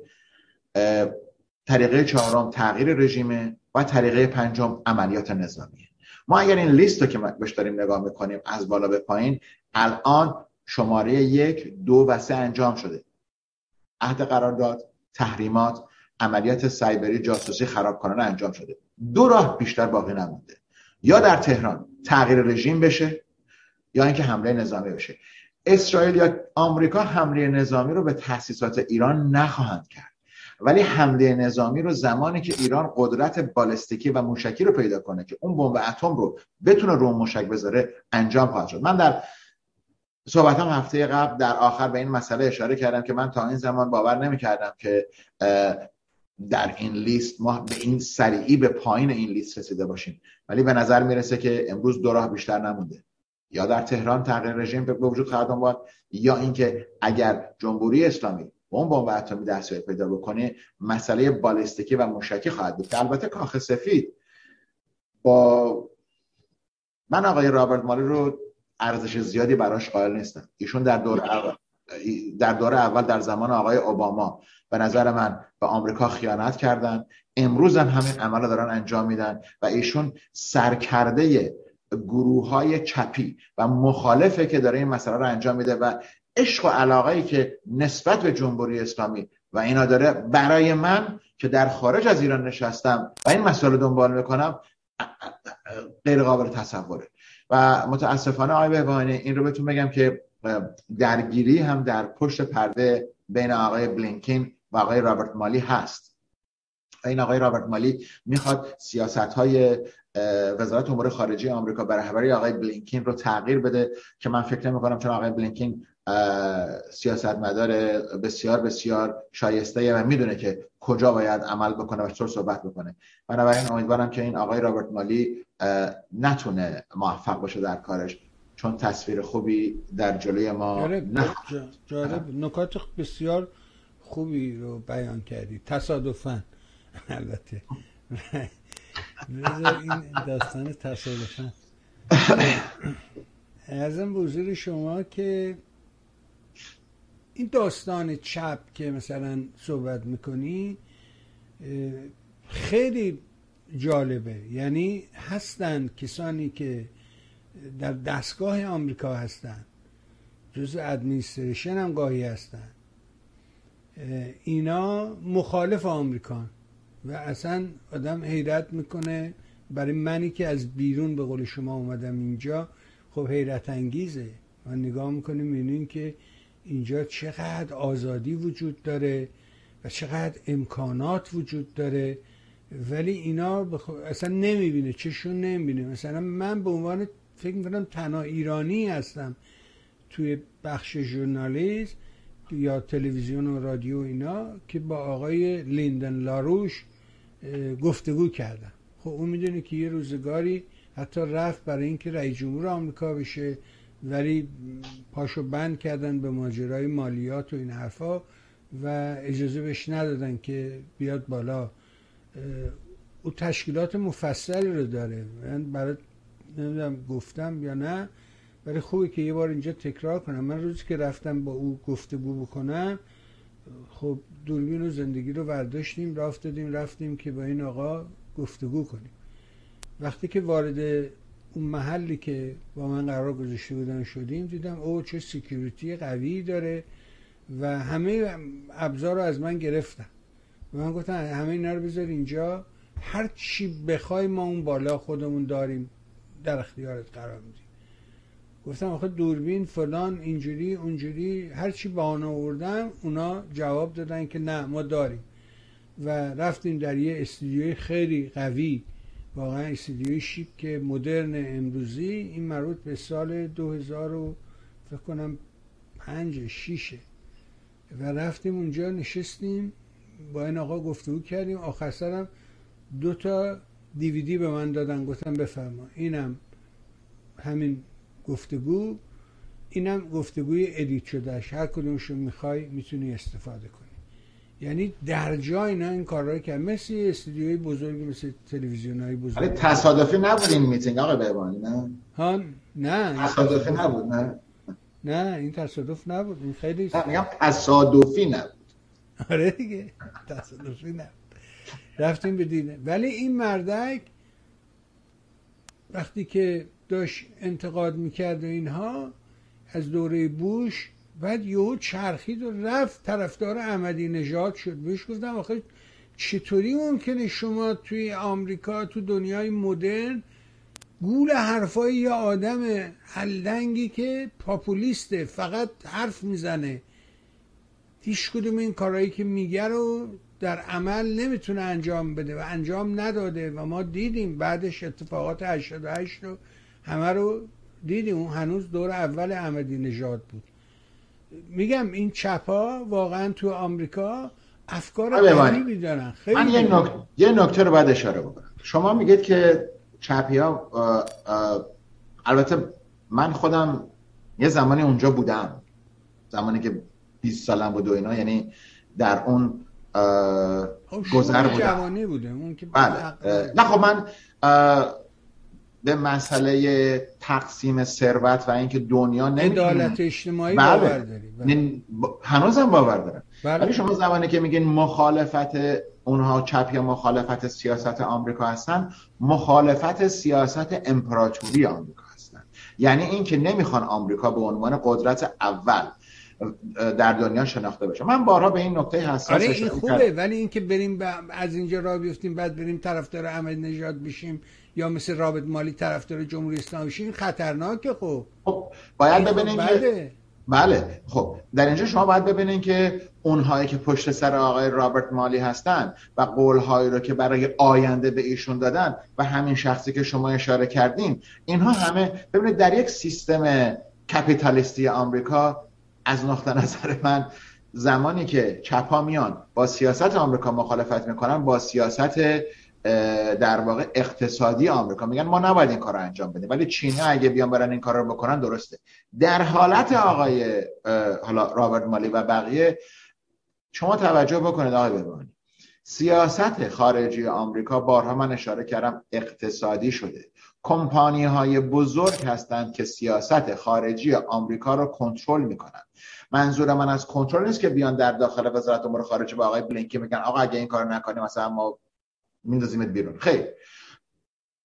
طریقه چهارم تغییر رژیمه و طریقه پنجم عملیات نظامیه. ما اگر این لیست رو که بهش داریم نگاه میکنیم از بالا به پایین، الان شماره یک، دو و سه انجام شده: عهد قرارداد، تحریمات، عملیات سایبری، جاسوسی خرابکارانه انجام شده. دو راه بیشتر باقی نمونده: یا در تهران تغییر رژیم بشه یا اینکه حمله نظامی بشه. اسرائیل یا آمریکا حمله نظامی رو به تأسیسات ایران نخواهند کرد، ولی حمله نظامی رو زمانی که ایران قدرت بالستیکی و موشکی رو پیدا کنه که اون بمب اتم رو بتونه رو موشک بذاره انجام خواهد شد. من در صحبتام هفته قبل در آخر به این مسئله اشاره کردم که من تا این زمان باور نمی‌کردم که در این لیست ما به این سریعی به پایین این لیست رسیده باشیم، ولی به نظر میرسه که امروز دو راه بیشتر نمونده: یا در تهران تغییر رژیم به وجود خواهد آمد، یا اینکه اگر جمهوری اسلامی اون بمب اتمی دسترسی پیدا بکنه مسئله بالستیکی و موشکی خواهد بود. البته کاخ سفید با من آقای رابرت مالی رو ارزش زیادی براش قائل نیستن. ایشون در دور اول در دور اول در زمان آقای اوباما به نظر من به آمریکا خیانت کردن، امروز هم همین عمل رو دارن انجام میدن و ایشون سرکرده گروه‌های چپی و مخالفه که داره این مسئله رو انجام میده و عشق و علاقه‌ای که نسبت به جمهوری اسلامی و اینا داره، برای من که در خارج از ایران نشستم و این مسئله دنبال میکنم غیر قابل تصوره. و متاسفانه آقای بهبهانی این رو بهتون بگم که درگیری هم در پشت پرده بین آقای بلینکن و آقای رابرت مالی هست. این آقای رابرت مالی میخواد سیاست‌های وزارت امور خارجه آمریکا به رهبری آقای بلینکن رو تغییر بده که من فکر نمی‌کنم، چون آقای بلینکن سیاستمدار بسیار بسیار شایسته‌ای و میدونه که کجا باید عمل بکنه و چطور صحبت بکنه. بنابراین امیدوارم که این آقای رابرت مالی نتونه موفق باشه در کارش، چون تصویر خوبی در جلوی ما نه. جالب، نکات بسیار خوبی رو بیان کردی، تصادفاً البته این داستان تصادفاً. ارزم به حضور شما که این داستان چپ که مثلا صحبت میکنی خیلی جالبه، یعنی هستن کسانی که در دستگاه آمریکا هستن، جزء ادمینستریشن هم گاهی هستن، اینا مخالف آمریکان و اصلا آدم حیرت میکنه. برای منی که از بیرون به قول شما اومدم اینجا خب حیرت انگیزه، من نگاه میکنم میبینیم که اینجا چقدر آزادی وجود داره و چقدر امکانات وجود داره، ولی اینا بخ... اصلا نمیبینه، چشون نمیبینه. مثلا من به عنوان فکر میکنم تنها ایرانی هستم توی بخش ژورنالیسم یا تلویزیون و رادیو اینا که با آقای لیندن لاروش گفتگو کردم. خب اون میدونه که یه روزگاری حتی رفت برای اینکه رئیس جمهور آمریکا بشه، ولی پاشو بند کردن به ماجرای مالیات و این حرفا و اجازه بهش ندادن که بیاد بالا. او تشکیلات مفصلی رو داره، من برای نمیدونم گفتم یا نه، ولی خوبه که یه بار اینجا تکرار کنم. من روزی که رفتم با او گفتگو بکنم خب دوربین و زندگی رو برداشتیم رفتیم رفتیم که با این آقا گفتگو کنیم. وقتی که وارد اون محلی که با من قرار گذاشته بودن شدیم دیدم او چه سکیوریتی قوی داره و همه ابزار رو از من گرفتن و من گفتم همه اینا رو بذار اینجا، هر چی بخوای ما اون بالا خودمون داریم در اختیارت قرار میدیم. گفتم آخه دوربین فلان اینجوری اونجوری هر چی بهانه آوردم، اونا جواب دادن که نه ما داریم و رفتیم در یه استودیوی خیلی قوی، واقعا استودیوی شیک که مدرن امروزی، این مربوط به سال دو هزار و فکر کنم پنج شش و رفتیم اونجا نشستیم با این آقا گفتگو کردیم. آخر سرم دو تا دیویدی به من دادن، گفتم بفرما اینم همین گفتگو، اینم گفتگوی ادیت شدهش، هر کدومشو میخوای میتونی استفاده کنی. یعنی در جا اینا این کارا رو کردن، مثل استودیوی بزرگی مثل تلویزیونای بزرگ. ولی تصادفی نبود این میتینگ آقای بهبانی؟ نه ها نه تصادفی نبود. نه نه این تصادف نبود، این خیلی نه میگم تصادفی نبود. آره دیگه تصادفی نبود، رفتیم بدینه. ولی این مردک وقتی که داشت انتقاد میکرد و اینها از دوره بوش، بعد یهو چرخید و رفت طرفدار احمدینژاد شد. بهش گفتم آخه چطوری ممکنه شما توی آمریکا تو دنیای مدرن گول حرفای یه آدم هلدنگی که پاپولیسته فقط حرف میزنه، هیچ کدوم این کارهایی که میگه رو در عمل نمیتونه انجام بده و انجام نداده و ما دیدیم بعدش اتفاقات هشتاد و هشت رو همه رو دیدیم. اون هنوز دور اول احمدینژاد بود. میگم این چپا واقعا تو آمریکا افکار غریبی دارن. خیلی من یه نکته یه نکته رو باید اشاره بکنم. شما میگید که چپیا، البته من خودم یه زمانی اونجا بودم، زمانی که بیست سالم بود و اینا، یعنی در اون گذر بودم، جوانی بودم. بله. نه خب من به مسئله تقسیم ثروت و اینکه دنیا نمیتونه عدالت اجتماعی باور داری. بله. هنوزم باور دارم. بله. ولی شما زمانی که میگین مخالفت اونها چپ یا مخالفت سیاست آمریکا هستن، مخالفت سیاست امپراتوری آمریکا هستن، یعنی این که نمیخوان آمریکا به عنوان قدرت اول در دنیا شناخته بشه. من بارها به این نکته حساس شدم. آره این خوبه کرد. ولی اینکه بریم ب... از اینجا راه بیفتیم بعد بریم طرفدار احمدینژاد بشیم یا مثل رابرت مالی طرفدار جمهوری اسلامی بشیم خطرناکه. خب خب باید ببینیم که بله. بله خب در اینجا شما باید ببینین که اونهایی که پشت سر آقای رابرت مالی هستن و قول‌هایی رو که برای آینده به ایشون دادن و همین شخصی که شما اشاره کردین، اینها همه ببینید در یک سیستم کپیتالیستی آمریکا از نقطه نظر من زمانی که چپا میان با سیاست آمریکا مخالفت میکنن، با سیاست در واقع اقتصادی آمریکا میگن ما نباید این کار رو انجام بدیم، ولی چین‌ها اگه بیان برن این کار رو بکنن درسته. در حالت آقای حالا رابرت مالی و بقیه شما توجه بکنید آقای برمانی، سیاست خارجی آمریکا بارها من اشاره کردم اقتصادی شده. کمپانی‌های بزرگ هستند که سیاست خارجی آمریکا رو کنترل میکنن. منظور من از کنترل نیست که بیان در داخل وزارت امور خارجه با آقای بلینکن میگن آقا اگه این کارو نکنی مثلا ما میندازیمت بیرون. خیر،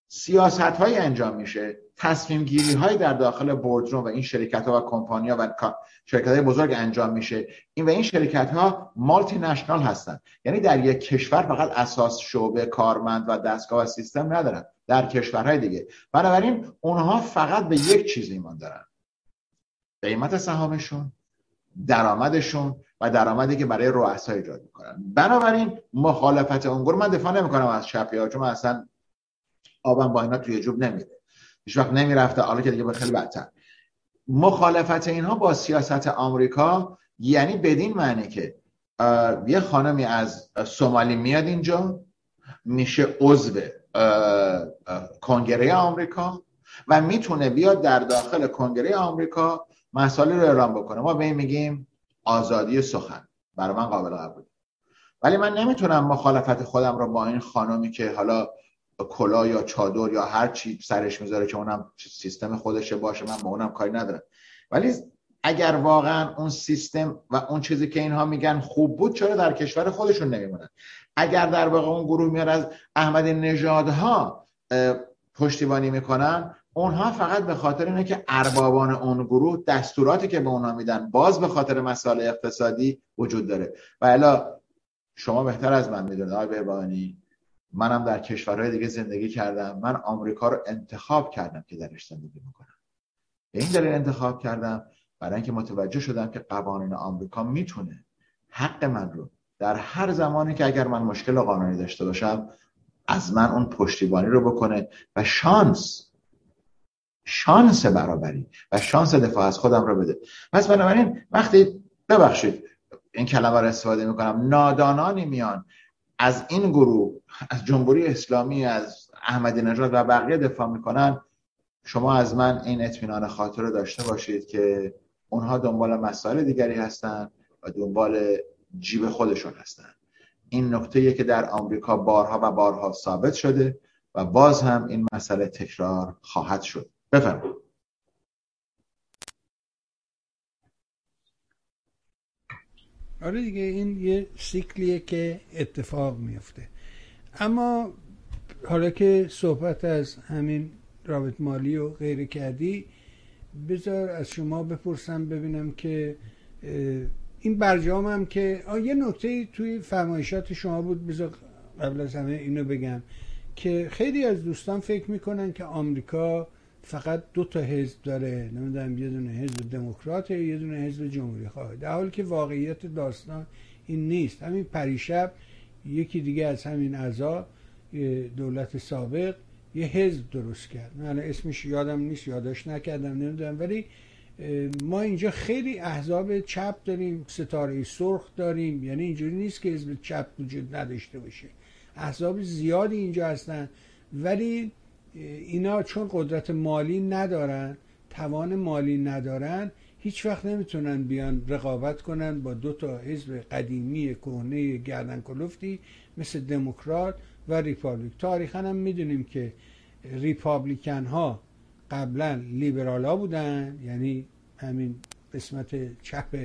سیاست‌هایی انجام میشه، تصمیم‌گیری‌های در داخل بوردروم و این شرکت‌ها و کمپانی‌ها و شرکت‌های بزرگ انجام میشه. این و این شرکت‌ها مالتی نشنال هستن، یعنی در یک کشور فقط اساس شعبه کارمند و دستگاه و سیستم ندارن، در کشورهای دیگه. بنابراین اونها فقط به یک چیز ایمان دارن، قیمت سهامشون، درآمدشون و درآمدی که برای رؤسا ایجاد میکنن. بنابراین مخالفت اونگور من دفاع نمیکنم از چپی‌ها، چون اصلا آبم با اینا توی جوب نمیره، هیچ وقت نمیرفته، حالا که دیگه به خیلی بدتر. مخالفت اینها با سیاست آمریکا یعنی بدین معنی که یه خانمی از سومالی میاد اینجا میشه عضو کنگره آمریکا و میتونه بیاد در داخل کنگره آمریکا مسئله رو اعلام بکنه. ما به این میگیم آزادی سخن، برای من قابل قبول. ولی من نمیتونم مخالفت خودم رو با این خانمی که حالا کلا یا چادر یا هر چی سرش میذاره که اونم سیستم خودشه باشه، من با اونم کاری ندارم. ولی اگر واقعا اون سیستم و اون چیزی که اینها میگن خوب بود، چرا در کشور خودشون نمیمونن؟ اگر در واقع اون گروه میاد از احمدینژادها پشتیبانی میکنن، اونها فقط به خاطر اینه که اربابان اون گروه دستوراتی که به اونها میدن باز به خاطر مسائل اقتصادی وجود داره. و الا شما بهتر از من میدونید آقای بهبانی، منم در کشورهای دیگه زندگی کردم، من آمریکا رو انتخاب کردم که درش زندگی میکنم. به این دلیل انتخاب کردم برای اینکه متوجه شدم که قوانین آمریکا میتونه حق من رو در هر زمانی که اگر من مشکل قانونی داشته باشم از من اون پشتیبانی رو بکنه و شانس شانس برابری و شانس دفاع از خودم رو بده. پس بنابراین وقتی، ببخشید این کلمه رو استفاده میکنم، نادانانی میان از این گروه، از جمهوری اسلامی، از احمدینژاد و بقیه دفاع میکنن، شما از من این اطمینان خاطر رو داشته باشید که اونها دنبال مسائل دیگری هستن و دنبال جیب خودشون هستن. این نکته‌ایه که در آمریکا بارها و بارها ثابت شده و باز هم این مسئله تکرار خواهد شد. بفرمایید. آره دیگه، این یه سیکلیه که اتفاق میفته. اما حالا که صحبت از همین رابط مالی و غیره کردی، بذار از شما بپرسم ببینم که این برجام هم که یه نکته توی فرمایشات شما بود، بذار قبل از همه اینو بگم که خیلی از دوستان فکر میکنن که آمریکا فقط دو تا حزب داره، نمیدونم یه دونه حزب دموکرات یه دونه حزب جمهوری خواه، در حالی که واقعیت داستان این نیست. همین پریشب یکی دیگه از همین اعضا دولت سابق یه حزب درست کرد، من اسمش یادم نیست، یاداش نکردم، نمیدونم. ولی ما اینجا خیلی احزاب چپ داریم، ستاره سرخ داریم، یعنی اینجوری نیست که حزب چپ وجود نداشته باشه، احزاب زیادی اینجا هستن. ولی اینا چون قدرت مالی ندارن، توان مالی ندارن، هیچ وقت نمیتونن بیان رقابت کنن با دو تا حزب قدیمی کهنه گردن کلفتی مثل دموکرات و ریپابلیک. تاریخاً هم میدونیم که ریپابلیکن ها قبلا لیبرال ها بودن، یعنی همین قسمت چپ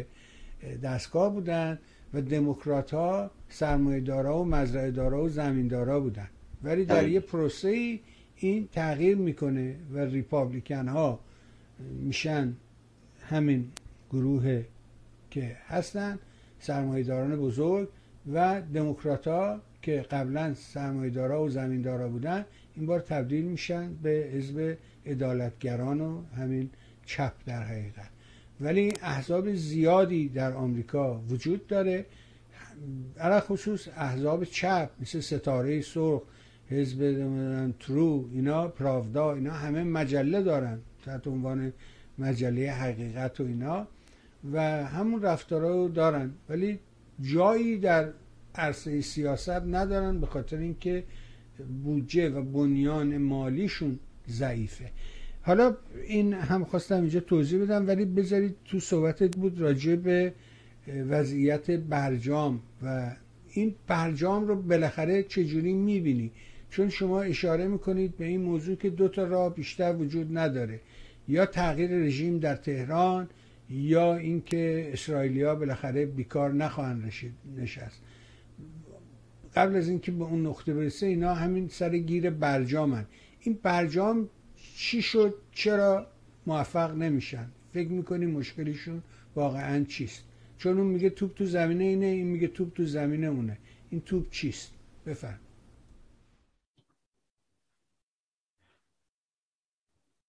دستگاه بودن، و دموکرات ها سرمایه دارا و مزرعه دارا و زمین دارا بودن. ولی در یه پروسه‌ای این تغییر میکنه و ریپابلیکن ها میشن همین گروه که هستن سرمایه‌داران بزرگ، و دموکرات ها که قبلا سرمایه‌دارا و زمیندارا بودن این بار تبدیل میشن به حزب عدالتگران و همین چپ در حقیقت. ولی احزاب زیادی در آمریکا وجود داره، علاوه خصوص احزاب چپ مثل ستاره سرخ، حزب ترو، اینا پراودا، اینا همه مجله دارن تحت عنوان مجله حقیقت و اینا، و همون رفتارها رو دارن. ولی جایی در عرصه سیاست ندارن، به خاطر اینکه بودجه و بنیان مالیشون ضعیفه. حالا این هم خواستم اینجا توضیح بدم، ولی بذارید تو صحبتت بود راجع به وضعیت برجام و این برجام رو بالاخره چجوری میبینی؟ چون شما اشاره میکنید به این موضوع که دو تا راه بیشتر وجود نداره، یا تغییر رژیم در تهران یا اینکه اسرائیلیا بالاخره بیکار نخواهند نشست. قبل از اینکه به اون نقطه برسه اینا همین سر گیر برجامن. این برجام چی شد؟ چرا موفق نمیشن؟ فکر میکنی مشکلشون واقعا چیست؟ چون اون میگه توپ تو زمینه اینه، این میگه توپ تو زمینه اونه. این توپ چیست؟ بفرم.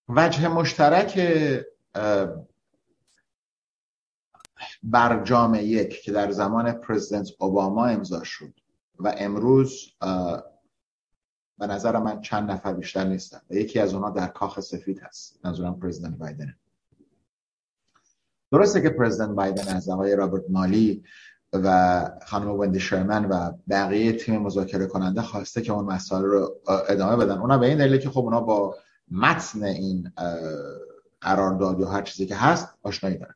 وجه مشترک برجام یک که در زمان پرزیدنت اوباما امضا شد و امروز به نظر من چند نفر بیشتر نیستن و یکی از اونها در کاخ سفید هست، منظورم پرزیدنت بایدنه. درسته که پرزیدنت بایدن از آقای رابرت مالی و خانم وندی شرمن و بقیه تیم مذاکره کننده خواسته که اون مسئله رو ادامه بدن، اونا به این دلیل که خب اونا با متن این قرارداد یا هر چیزی که هست آشنایی دارن.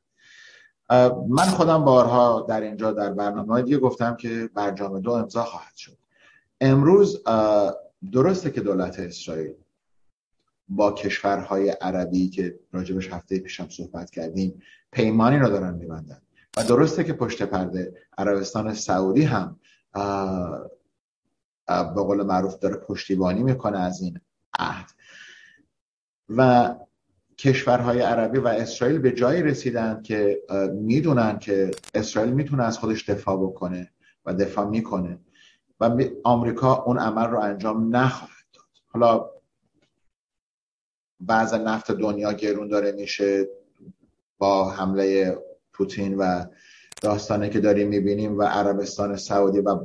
من خودم بارها در اینجا در برنامه‌های دیگه گفتم که برجام دو امضا خواهد شد. امروز درسته که دولت اسرائیل با کشورهای عربی که راجبش هفته پیشم صحبت کردیم پیمانی را دارن می‌بندن و درسته که پشت پرده عربستان سعودی هم به قول معروف داره پشتیبانی میکنه از این عهد و کشورهای عربی و اسرائیل به جایی رسیدن که میدونن که اسرائیل میتونه از خودش دفاع بکنه و دفاع میکنه و آمریکا اون عمل رو انجام نخواهد داد. حالا بعض نفت دنیا گرون داره میشه با حمله پوتین و داستانی که داریم میبینیم و عربستان سعودی و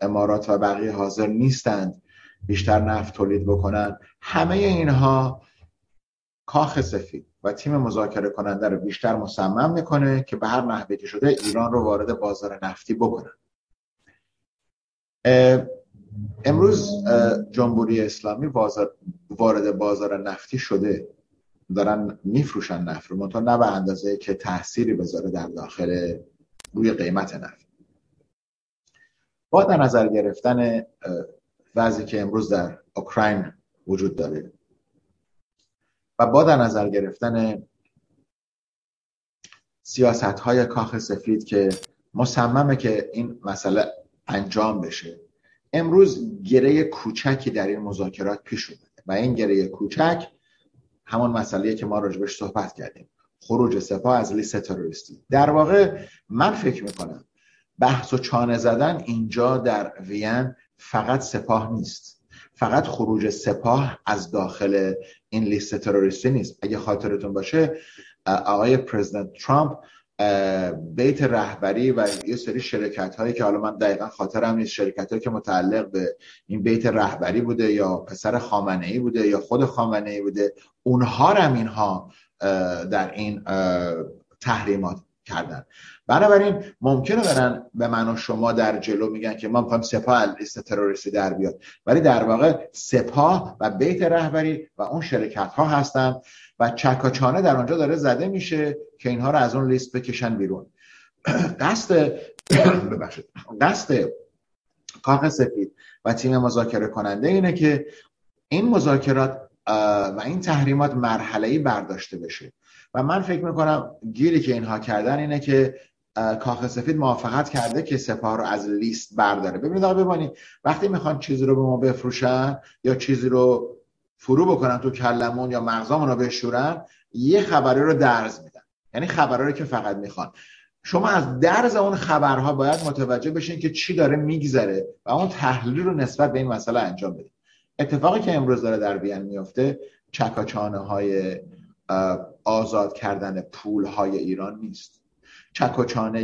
امارات و بقیه حاضر نیستند بیشتر نفت تولید بکنن. همه اینها کاخ سفید و تیم مذاکره کننده رو بیشتر مصمم میکنه که به هر نحوی که شده ایران رو وارد بازار نفتی بکنن. امروز جمهوری اسلامی وارد بازار نفتی شده، دارن میفروشن نفت رو، منتها نه به اندازه که تأثیری بذاره در داخل روی قیمت نفت. با در نظر گرفتن وضعی که امروز در اوکراین وجود داره و با در نظر گرفتن سیاست‌های کاخ سفید که مصممه که این مسئله انجام بشه، امروز گره کوچکی در این مذاکرات پیش اومده و این گره کوچک همون مسئله‌ای که ما راجبش صحبت کردیم، خروج سپاه از لیست تروریستی. در واقع من فکر میکنم بحث و چانه زدن اینجا در وین فقط سپاه نیست، فقط خروج سپاه از داخل این لیست تروریستی نیست. اگه خاطرتون باشه آقای پرزیدنت ترامپ بیت رهبری و یه سری شرکت هایی که حالا من دقیقا خاطرم نیست، شرکت هایی که متعلق به این بیت رهبری بوده یا پسر خامنه ای بوده یا خود خامنه ای بوده، اونها هم اینها در این تحریمات کردن. بنابراین ممکنه برن به من و شما در جلو میگن که ما میخوایم سپاه از لیست تروریستی در بیاد، ولی در واقع سپاه و بیت رهبری و اون شرکت ها هستن و چکاچانه در آنجا داره زده میشه که اینها رو از اون لیست بکشن بیرون. قصد ببخشید قصد کاخ سفید و تیم مذاکره کننده اینه که این مذاکرات و این تحریمات مرحله‌ای برداشته بشه و من فکر میکنم گیری که اینها کردن اینه که کاخ سفید موافقت کرده که سپاه رو از لیست برداره. ببینید آقا ببینید، وقتی میخوان چیزی رو به ما بفروشن یا چیزی رو فرو بکنن تو کلمون یا مغزامون رو بشورن، یه خبری رو درز میدن، یعنی خبرهایی که فقط میخوان. شما از درز اون خبرها باید متوجه بشین که چی داره میگذره و اون تحلیل رو نسبت به این مسئله انجام بدید. اتفاقی که امروز داره در وین میفته چکاچانه‌های آزاد کردن پولهای ایران نیست، چکاچانه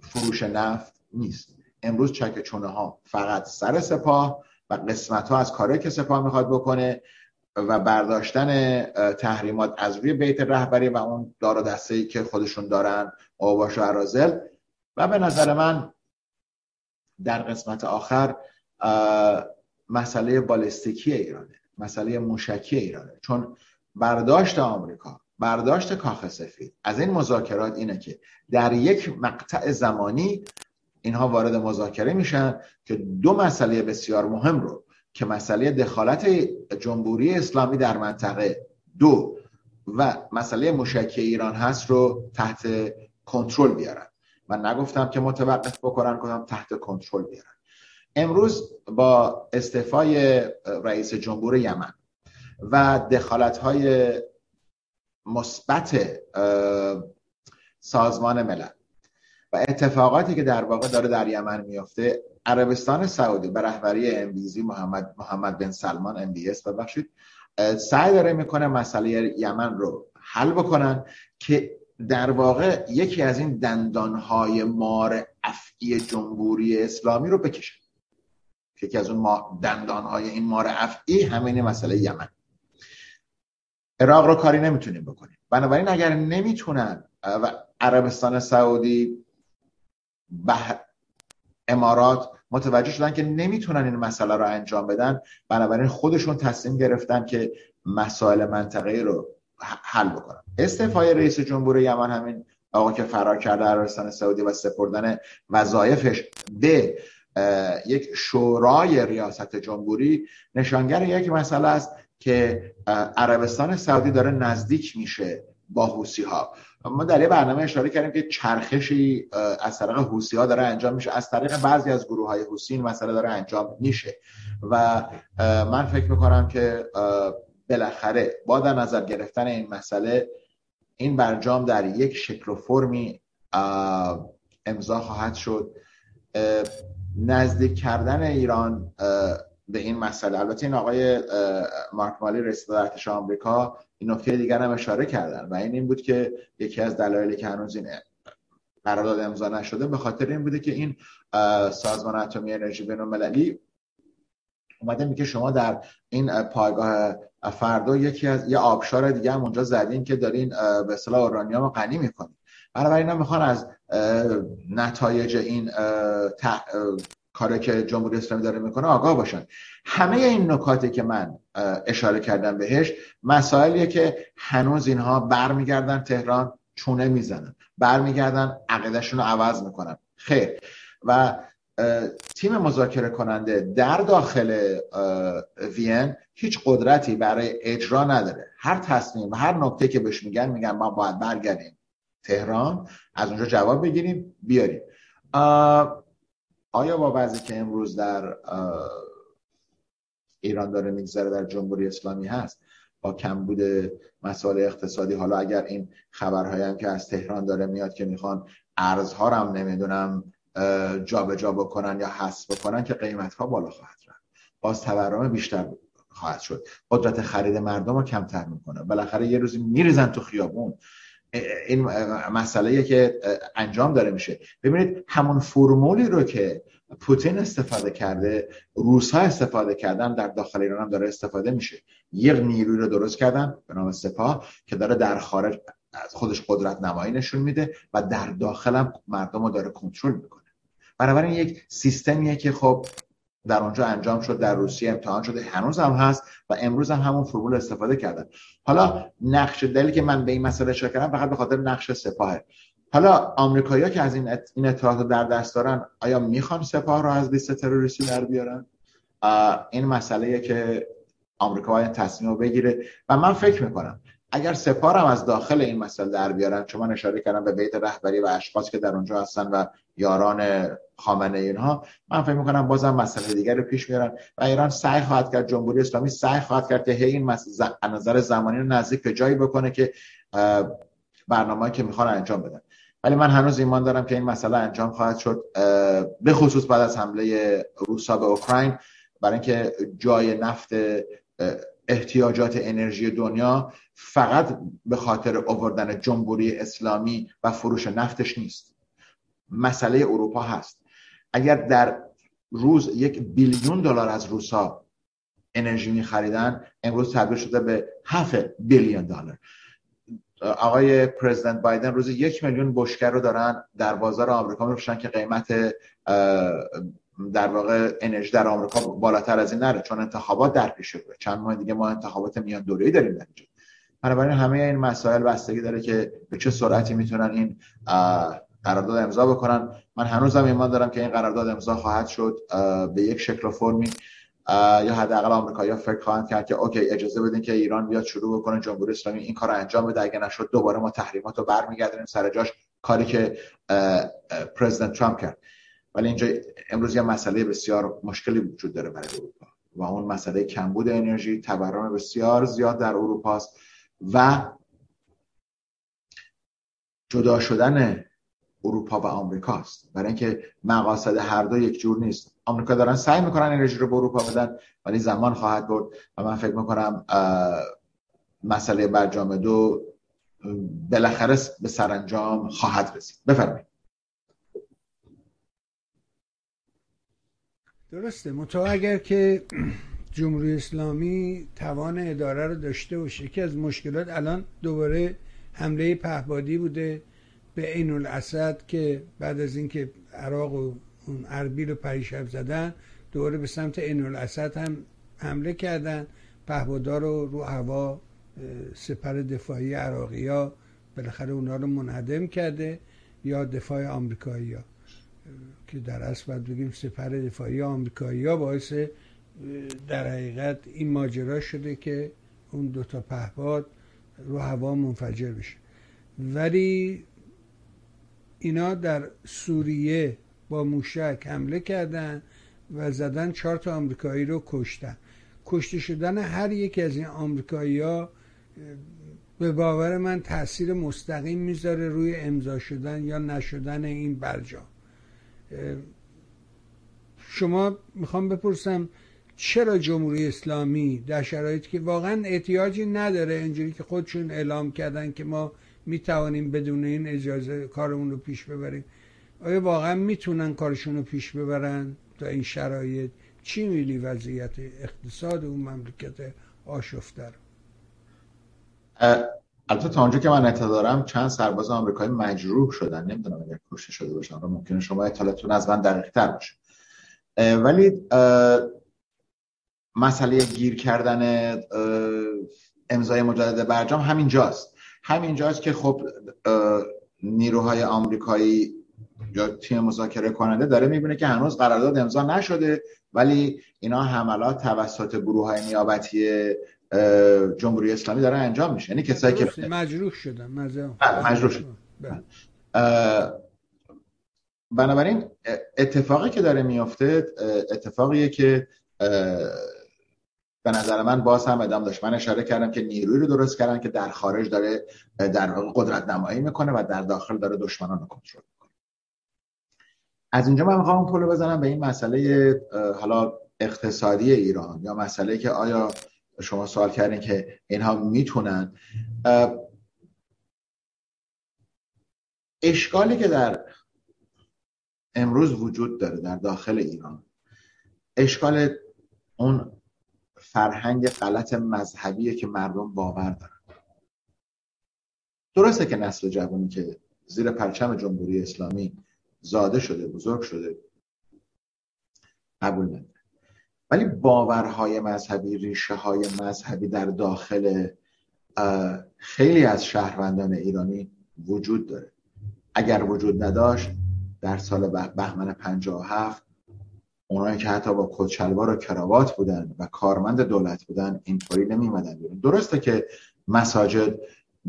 فروش نفت نیست. امروز چکاچانه ها فقط سر سپاه و قسمت ها از کاری که سپاه میخواد بکنه و برداشتن تحریمات از روی بیت رهبری و اون دار و دسته‌ای که خودشون دارن، اوباش و اراذل، و به نظر من در قسمت آخر مسئله بالستیکی ایرانه، مسئله موشکی ایرانه. چون برداشت آمریکا، برداشت کاخ سفید از این مذاکرات اینه که در یک مقطع زمانی اینها وارد مذاکره میشن که دو مسئله بسیار مهم رو که مسئله دخالت جمهوری اسلامی در منطقه دو و مسئله موشکی ایران هست رو تحت کنترل بیارن. من نگفتم که متوقف بکنن، گفتم تحت کنترل بیارن. امروز با استعفای رئیس جمهور یمن و دخالت‌های مثبت سازمان ملل و اتفاقاتی که در واقع داره در یمن میفته، عربستان سعودی به رهبری امویزی محمد محمد بن سلمان ام بی اس ببخشید سعی داره میکنه مسئله یمن رو حل بکنن که در واقع یکی از این دندانهای مار افعی جمهوری اسلامی رو بکشن. یکی از اون دندانهای این مار افعی همین مسئله یمن. عراق رو کاری نمیتونیم بکنیم. بنابراین اگر نمیتونن و عربستان سعودی به امارات متوجه شدن که نمیتونن این مسئله رو انجام بدن، بنابراین خودشون تصمیم گرفتن که مسائل منطقه‌ای رو حل بکنن. استعفای رئیس جمهور یمن، همین آقا که فرار کرده عربستان سعودی، و سپردن وظایفش به یک شورای ریاست جمهوری، نشانگر یک مسئله است که عربستان سعودی داره نزدیک میشه با حوثی‌ها. ما در یه برنامه اشاره کردیم که چرخشی از طریق حوثی‌ها داره انجام میشه، از طریق بعضی از گروه‌های حوثی این مسئله داره انجام میشه و من فکر می‌کنم که بالاخره با در نظر گرفتن این مسئله، این برجام در یک شکل و فرمی امضا خواهد شد. نزدیک کردن ایران به این مسئله، البته این آقای مارک مالی رئیس ارتش آمریکا این نکته دیگر هم اشاره کردن و این این بود که یکی از دلایلی که هنوز این قرارداد امضا نشده به خاطر این بوده که این سازمان اتمی انرژی بین‌المللی اومده میگه شما در این پایگاه فردو یکی از یه آبشار دیگه هم اونجا زدین که دارین به اصطلاح اورانیوم غنی میکنین. بنابراین اینا میخوان از نتایج این تح... کاری که جمهوری اسلامی داره میکنه آگاه باشن. همه این نکاتی که من اشاره کردم بهش مسائلیه که هنوز اینها برمیگردن تهران چونه میزنن، برمیگردن عقیدهشون رو عوض میکنن. خیر، و تیم مذاکره کننده در داخل وین هیچ قدرتی برای اجرا نداره. هر تصمیم و هر نکته که بهش میگن میگن ما باید برگردیم تهران، از اونجا جواب بگیریم بیاریم. آیا با وضعی که امروز در ایران داره میگذره در جمهوری اسلامی هست، با کمبود مسائل اقتصادی، حالا اگر این خبرهایی هم که از تهران داره میاد که میخوان ارزها رو هم نمیدونم جا به جا بکنن یا حذف بکنن، که قیمتها بالا خواهد رفت، باز تورم بیشتر خواهد شد، قدرت خرید مردم رو کمتر میکنه، بالاخره یه روزی میریزن تو خیابون. این مسئله‌ای که انجام داره میشه. ببینید همون فرمولی رو که پوتین استفاده کرده، روس‌ها استفاده کردن، در داخل ایران هم داره استفاده میشه. یک نیروی رو درست کردن به نام سپاه که داره در خارج از خودش قدرت نمایی نشون میده و در داخل هم مردم رو داره کنترل میکنه. بنابراین یک سیستمیه که خب در اونجا انجام شد، در روسیه امتحان شده، هنوز هم هست و امروز هم همون فرمول استفاده کردن. حالا نقش دلی که من به این مسئله اشاره کردم فقط به خاطر نقش سپاهه. حالا آمریکایی‌ها که از این ات... این اطلاعات در دست دارن، آیا میخوان سپاه رو از لیست تروریستی در بیارن؟ این مسئله‌ایه که آمریکا باید تصمیم رو بگیره و من فکر میکنم اگر سپاه هم از داخل این مسئله در بیارن، چون من اشاره کردم به بیت رهبری و اشخاص که در اونجا هستن و یاران خامنه اینها، من فکر می‌کنم بازم مسئله دیگر رو پیش میارن و ایران سعی خواهد کرد، جمهوری اسلامی سعی خواهد کرد که هی این مسئله از نظر زمانی رو نزدیک به جایی بکنه که برنامه‌ای که می‌خوان انجام بدن. ولی من هنوز ایمان دارم که این مسئله انجام خواهد شد، به خصوص بعد از حمله روسا به اوکراین، برای اینکه جای نفت احتیاجات انرژی دنیا فقط به خاطر آوردن جمهوری اسلامی و فروش نفتش نیست، مسئله اروپا هست. اگر در روز یک بیلیون دلار از روسا انرژی می خریدن، امروز تبدیل شده به هفت بیلیون دلار. آقای پرزیدنت بایدن روزی یک میلیون بشکه رو دارن در بازار آمریکا می‌فروشن که قیمت در واقع انرژی در آمریکا بالاتر از این نره، چون انتخابات در پیش رو. چند ماه دیگه ما انتخابات میان دوره‌ای داریم در اینجا. بنابراین همه این مسائل بستگی داره که به چه سرعتی میتونن این قرارداد امضا بکنن. من هنوزم ایمان دارم که این قرارداد امضا خواهد شد به یک شکل و فرمی، یا حداقل آمریکایی‌ها فکر خواهند کرد که اوکی اجازه بدین که ایران بیاد شروع بکنه، جمهوری اسلامی این کارو انجام بده، اگه نشد دوباره ما تحریماتو برمیگردونیم سر جاش، کاری که پرزیدنت ترامپ کرد. ولی اینجا امروز یه مسئله بسیار مشکلی وجود داره برای اروپا و اون مسئله کمبود انرژی، تورم بسیار زیاد در اروپا است و جدا شدن اروپا و آمریکا است، برای اینکه مقاصد هر دو یک جور نیست. آمریکا دارن سعی میکنن انرژی رو به اروپا بدن ولی زمان خواهد برد و من فکر میکنم مسئله برجام دو بالاخره به سرانجام خواهد رسید. بفرمایید. درسته، منتها اگر که جمهوری اسلامی توان اداره رو داشته باشه، یکی از مشکلات الان دوباره حمله پهپادی بوده به عین الاسد که بعد از اینکه عراق و اون اربیل و پریشب زدن دوباره به سمت عین الاسد هم حمله کردن، پهپادا رو رو هوا سپر دفاعی عراقی‌ها بالاخره اونا رو منهدم کرده، یا دفاع آمریکایی‌ها که در اصل باید بگیم سپر دفاعی آمریکایی‌ها باعث در حقیقت این ماجرا شده که اون دوتا پهپاد رو هوا منفجر بشه. ولی اینا در سوریه با موشک حمله کردن و زدن چهار تا آمریکایی رو کشتن. کشته شدن هر یکی از این آمریکایی‌ها به باور من تاثیر مستقیم میذاره روی امضا شدن یا نشدن این برجام. شما میخوام بپرسم چرا جمهوری اسلامی در شرایطی که واقعا احتیاجی نداره، اینجوری که خودشون اعلام کردن که ما میتوانیم بدون این اجازه کارمون رو پیش ببریم، آیا واقعا میتونن کارشون رو پیش ببرن تا این شرایط؟ چی میلی وضعیت اقتصاد اون مملکت آشفته رو؟ البته تا اونجا که من اطلاع دارم چند سرباز آمریکایی مجروح شدن، نمیدونم اگر کشته شده باشن، ممکنه شما اطلاعتون از من دقیق تر باشه. ولی مسئله گیر کردن امضای مجدد برجام همین جاست همین جاست که خب نیروهای آمریکایی یا تیم مذاکره کننده داره میبینه که هنوز قرارداد امضا نشده ولی اینا حملات توسط گروه‌های نیابتی جمهوری اسلامی داره انجام میشه، یعنی کسایی که مجروح شدن مجروح شدن بنابراین اتفاقی که داره میفته اتفاقیه که به نظر من باز هم ادامه داشت. من اشاره کردم که نیروی رو درست کردن که در خارج داره در قدرت نمایی میکنه و در داخل داره دشمنان رو کنترل میکنه. از اینجا من میخوام پلو بزنم به این مسئله حالا اقتصادی ایران یا مسئله که آیا شما سوال کردین که اینها میتونن. اشکالی که در امروز وجود داره در داخل ایران، اشکال اون فرهنگ غلط مذهبیه که مردم باور دارن. درسته که نسل جوانی که زیر پرچم جمهوری اسلامی زاده شده، بزرگ شده، قبول نداره، ولی باورهای مذهبی، ریشه های مذهبی در داخل خیلی از شهروندان ایرانی وجود داره. اگر وجود نداشت در سال بهمن پنجاه و هفت اونایی که حتی با کت‌شلوار و کراوات بودن و کارمند دولت بودن اینطوری نمی‌اومدن بیرون. درسته که مساجد،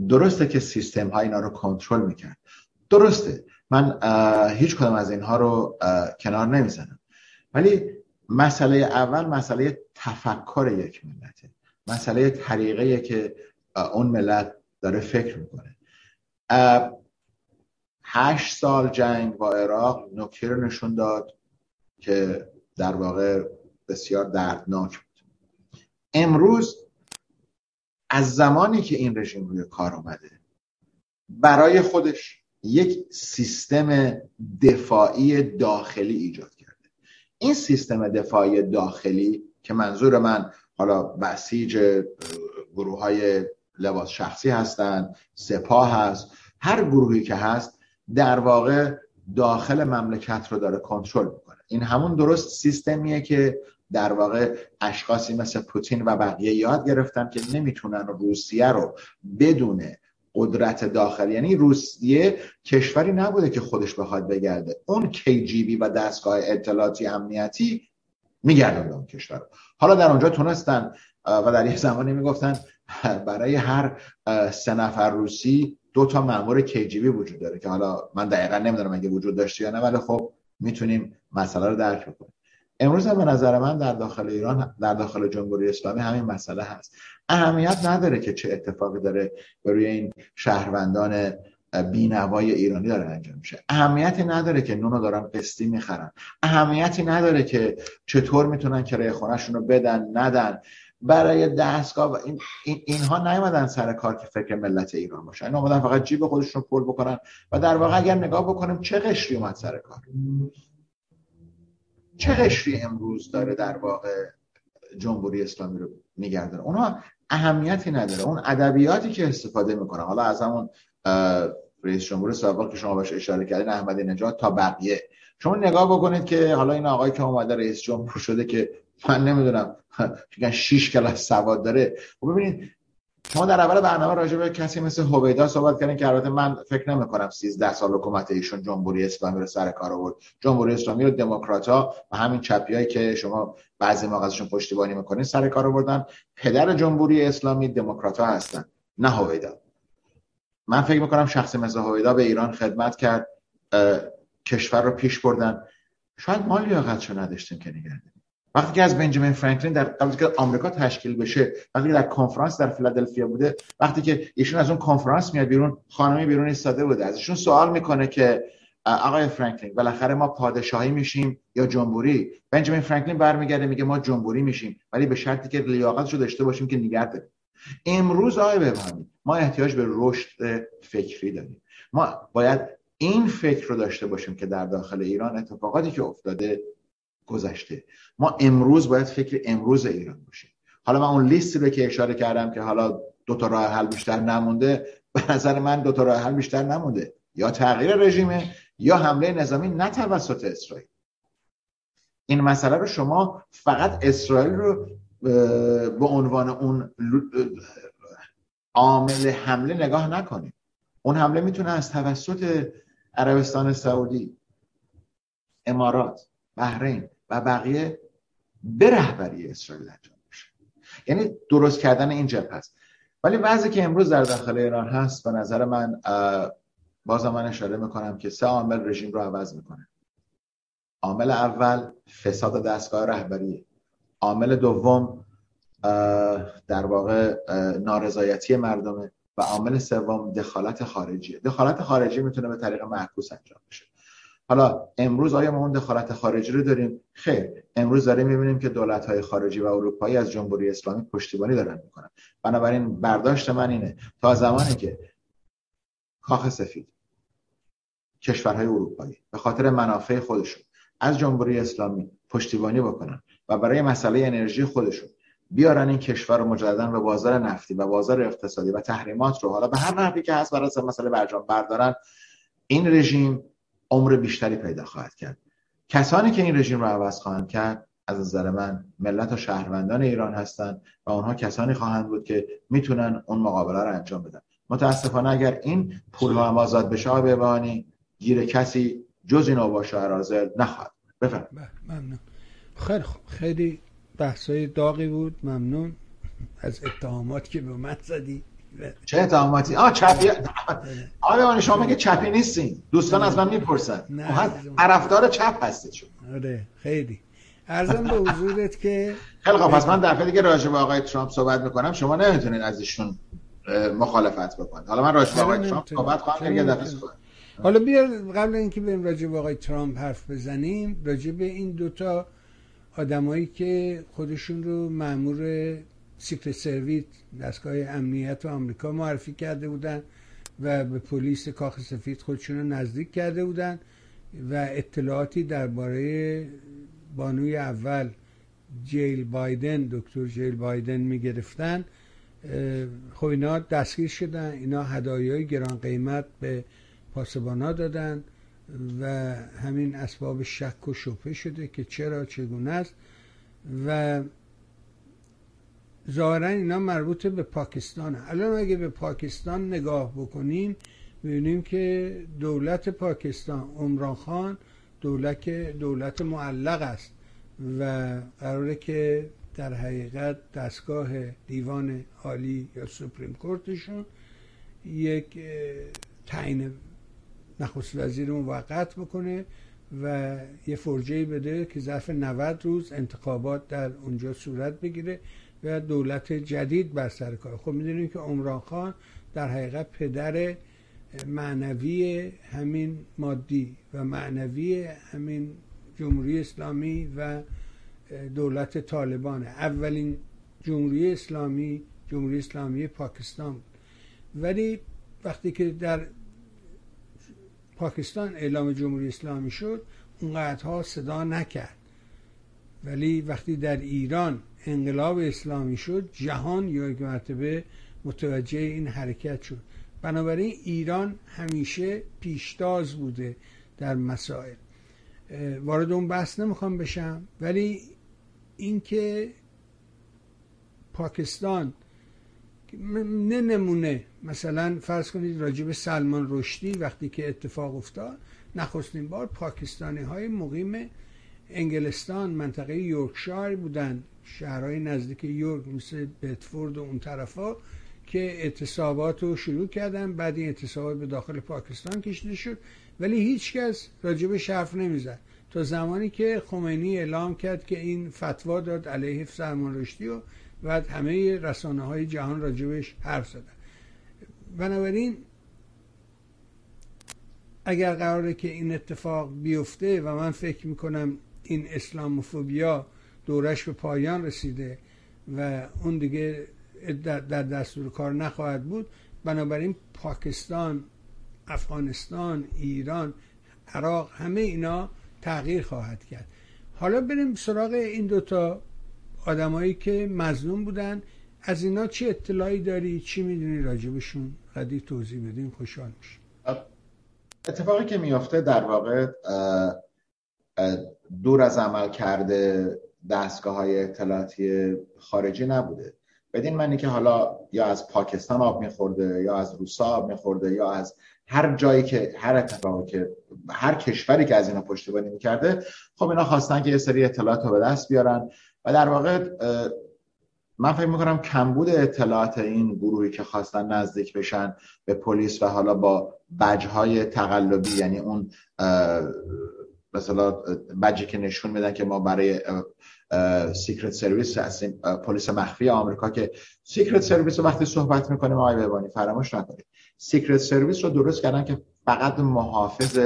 درسته که سیستم های اینا رو کنترل میکرد، درسته، من هیچ کدوم از اینها رو کنار نمیزنم، ولی مسئله اول مسئله تفکر یک ملته، مسئله طریقه که اون ملت داره فکر میکنه. هشت سال جنگ با عراق نکته رو نشون داد که در واقع بسیار دردناک بود. امروز از زمانی که این رژیم روی کار آمده برای خودش یک سیستم دفاعی داخلی ایجاد کرده. این سیستم دفاعی داخلی که منظور من حالا بسیج گروه‌های لباس شخصی هستند، سپاه هست، هر گروهی که هست، در واقع داخل مملکت رو داره کنترل میکنه. این همون درست سیستمیه که در واقع اشخاصی مثل پوتین و بقیه یاد گرفتن که نمیتونن روسیه رو بدون قدرت داخل، یعنی روسیه کشوری نبوده که خودش بخواد بگرده، اون کی جی بی و دستگاه اطلاعاتی امنیتی میگردن اون کشور رو. حالا در اونجا تونستن و در یه زمانی میگفتن برای هر سه نفر روسی دو تا مأمور کی جی بی وجود داره که حالا من دقیقا نمیدونم اگه وجود داشته یا نه، ولی خب میتونیم مسئله رو درک بکنیم. امروز هم به نظر من در داخل ایران، در داخل جمهوری اسلامی همین مسئله هست. اهمیت نداره که چه اتفاقی داره روی این شهروندان بینوای ایرانی داره انجام میشه، اهمیتی نداره که نونو دارن قسطی میخرن، اهمیتی نداره که چطور میتونن کرایه خونه‌شون رو بدن ندن. برای دستگاه و این این اینها نیومدن سر کار که فکر ملت ایران باشن، اینا اومدن فقط جیب خودشون رو پر بکنن. و در واقع اگر نگاه بکنیم چه قشری اومد سر کار، چه قشری امروز داره در واقع جمهوری اسلامی رو میگردونه، اونها اهمیتی نداره. اون ادبیاتی که استفاده میکنه، حالا از همون رئیس جمهور سابق که شما بهش اشاره کردین احمدینژاد تا بقیه، شما نگاه بکنید که حالا این آقای که اومده رئیس جمهور شده که من نمیدونم میگن شش کلاس سواد داره. خب ببینید شما در اول برنامه راجع به کسی مثل هویدا صحبت کردین که البته من فکر نمی‌کنم سیزده سال حکومت ایشون جمهوری اسلامی رو سر کار آورد. جمهوری اسلامی رو دموکرات‌ها و همین چپیایی که شما بعضی موقع ازشون پشتیبانی می‌کنین سر کار آوردن. پدر جمهوری اسلامی دموکرات‌ها هستن، نه هویدا. من فکر می‌کنم شخصی مثل هویدا به ایران خدمت کرد، کشور رو پیش بردن. شاید ما لیاقتشو نداشتیم که نگردیم. وقتی که از بنجامین فرانکلین در قبل که آمریکا تشکیل بشه، وقتی که در کنفرانس در فیلادلفیا بوده، وقتی که ایشون از اون کنفرانس میاد بیرون، خانمی بیرون ایستاده بوده ازشون سوال میکنه که آقای فرانکلین بالاخره ما پادشاهی میشیم یا جمهوری؟ بنجامین فرانکلین برمیگرده میگه ما جمهوری میشیم، ولی به شرطی که لیاقتشو داشته باشیم که نگرد. امروز آقای بفهمید ما احتیاج به رشد فکری داریم، ما باید این فکر رو داشته باشیم که در داخل ایران اتفاقاتی که افتاده گذشته، ما امروز باید فکر امروز ایران باشیم. حالا من اون لیستی رو که اشاره کردم که حالا دو تا راه حل بیشتر نمونده، به نظر من دو تا راه حل بیشتر نمونده، یا تغییر رژیمه یا حمله نظامی نه توسط اسرائیل. این مسئله رو شما فقط اسرائیل رو به عنوان اون عامل حمله نگاه نکنید. اون حمله میتونه از توسط عربستان سعودی، امارات، بحرین و بقیه به رهبری اسرائیل انجام بشه. یعنی درست کردن این جبهه است. ولی وضعی که امروز در داخل ایران هست به نظر من، بازم من اشاره میکنم که سه عامل رژیم رو عوض میکنه. عامل اول فساد دستگاه رهبری، عامل دوم در واقع نارضایتی مردمه و عامل سوم دخالت خارجیه. دخالت خارجی میتونه به طریق معکوس انجام بشه. حالا امروز آیا ما اون دخالت خارجی رو داریم؟ خیر. امروز داریم می‌بینیم که دولت‌های خارجی و اروپایی از جمهوری اسلامی پشتیبانی دارن می‌کنن. بنابراین برداشت من اینه تا زمانی که کاخ سفید، کشورهای اروپایی به خاطر منافع خودشون از جمهوری اسلامی پشتیبانی بکنن و برای مسئله انرژی خودشون بیارن این کشور رو مجدداً به بازار نفتی و بازار اقتصادی و تحریمات رو حالا به هر نحوی که هست برای مسئله برجام بردارن، این رژیم عمر بیشتری پیدا خواهد کرد. کسانی که این رژیم رو عوض خواهند کرد از نظر من ملت و شهروندان ایران هستند و اونها کسانی خواهند بود که میتونن اون مقابله رو انجام بدن. متاسفانه اگر این پول هم آزاد بشه به بهانی گیر کسی جز این آباشار آزل نخواهد. بفرمایید. ممنون. خیلی خوب، خیلی بحثای داغی بود. ممنون از اتهامات که به من زدی. چه اتهاماتی؟ آه چپی. آره اون شما میگه چپی نیستین. دوستان از من میپرسن. عرفدار چپ هستید شما. آره خیلی. عرضم به حضورت که خیلی خوب، پس من دفعه دیگه راجع به آقای ترامپ صحبت میکنم، شما نمیتونید از ایشون مخالفت بکنید. حالا من راجع به آقای ترامپ صحبت خواهم کرد یه دفعه. حالا بیا قبل اینکه بریم راجع به آقای ترامپ حرف بزنیم، راجع به این دوتا آدمایی که خودشون رو مأمور سیکرت سرویس دستگاه امنیت و آمریکا معرفی کرده بودن و به پلیس کاخ سفید خودشون رو نزدیک کرده بودن و اطلاعاتی درباره بانوی اول جیل بایدن، دکتر جیل بایدن میگرفتن. خب اینا دستگیر شدن، اینا هدایای گران قیمت به پاسبانا دادن و همین اسباب شک و شبهه شده که چرا چگونه است و ظاهرا اینا مربوط به پاکستانه. الان اگه به پاکستان نگاه بکنیم می‌بینیم که دولت پاکستان، عمران خان دولت دولت معلق است و قراره که در حقیقت دستگاه دیوان عالی یا سپریم کورتشون یک تعیین نخست وزیر موقت بکنه و یه فرجه بده که ظرف نود روز انتخابات در اونجا صورت بگیره و دولت جدید بر سر کار. خب می‌دونیم که عمران خان در حقیقت پدر معنوی همین مادی و معنوی همین جمهوری اسلامی و دولت طالبانه. اولین جمهوری اسلامی جمهوری اسلامی پاکستان بود. ولی وقتی که در پاکستان اعلام جمهوری اسلامی شد اونقدرها صدا نکرد، ولی وقتی در ایران انقلاب اسلامی شد جهان یک مرتبه متوجه این حرکت شد. بنابراین ایران همیشه پیشتاز بوده در مسائل. وارد اون بحث نمیخوام بشم، ولی اینکه پاکستان نه نمونه، مثلا فرض کنید راجب سلمان رشدی وقتی که اتفاق افتاد نخستین بار پاکستانی های مقیم انگلستان منطقه یورکشایر بودن، شهرهای نزدیک یورک مثل بتفورد و اون طرفا که اعتصابات رو شروع کردن. بعد این اعتصابات به داخل پاکستان کشیده شد ولی هیچ کس راجبش حرف نمیزد تا زمانی که خمینی اعلام کرد که این فتوا داد علیه سلمان رشدی و بعد همه رسانه های جهان راجبش حرف زدن. بنابراین اگر قراره که این اتفاق بیفته و من فکر میکنم این اسلاموفوبیا دورش به پایان رسیده و اون دیگه در دستور کار نخواهد بود، بنابراین پاکستان، افغانستان، ایران، عراق، همه اینا تغییر خواهد کرد. حالا بریم سراغ این دوتا آدمایی که مظلوم بودن. از اینا چه اطلاعی داری؟ چی میدونی راجبشون؟ قدی توضیح بدین خوشحال میشه. اتفاقی که میفته در واقع دور از عمل کرده دستگاه های اطلاعاتی خارجی نبوده، بدین معنی که حالا یا از پاکستان آب میخورده یا از روسا آب میخورده یا از هر جایی که هر اتفاقی که هر کشوری که از اینا پشتیبانی میکرده، خب اینا خواستن که یه سری اطلاعات رو به دست بیارن و در واقع من فکر میکنم کمبود اطلاعات این گروهی که خواستن نزدیک بشن به پلیس و حالا با بجهای تقلبی، یعنی اون مثلا بجی که نشون میدن که ما برای سیکرت سرویس هستیم، پلیس مخفی آمریکا، که سیکرت سرویس رو وقتی صحبت میکنیم آقای بهبانی فراموش نکنید، سیکرت سرویس رو درست کردن که فقط محافظ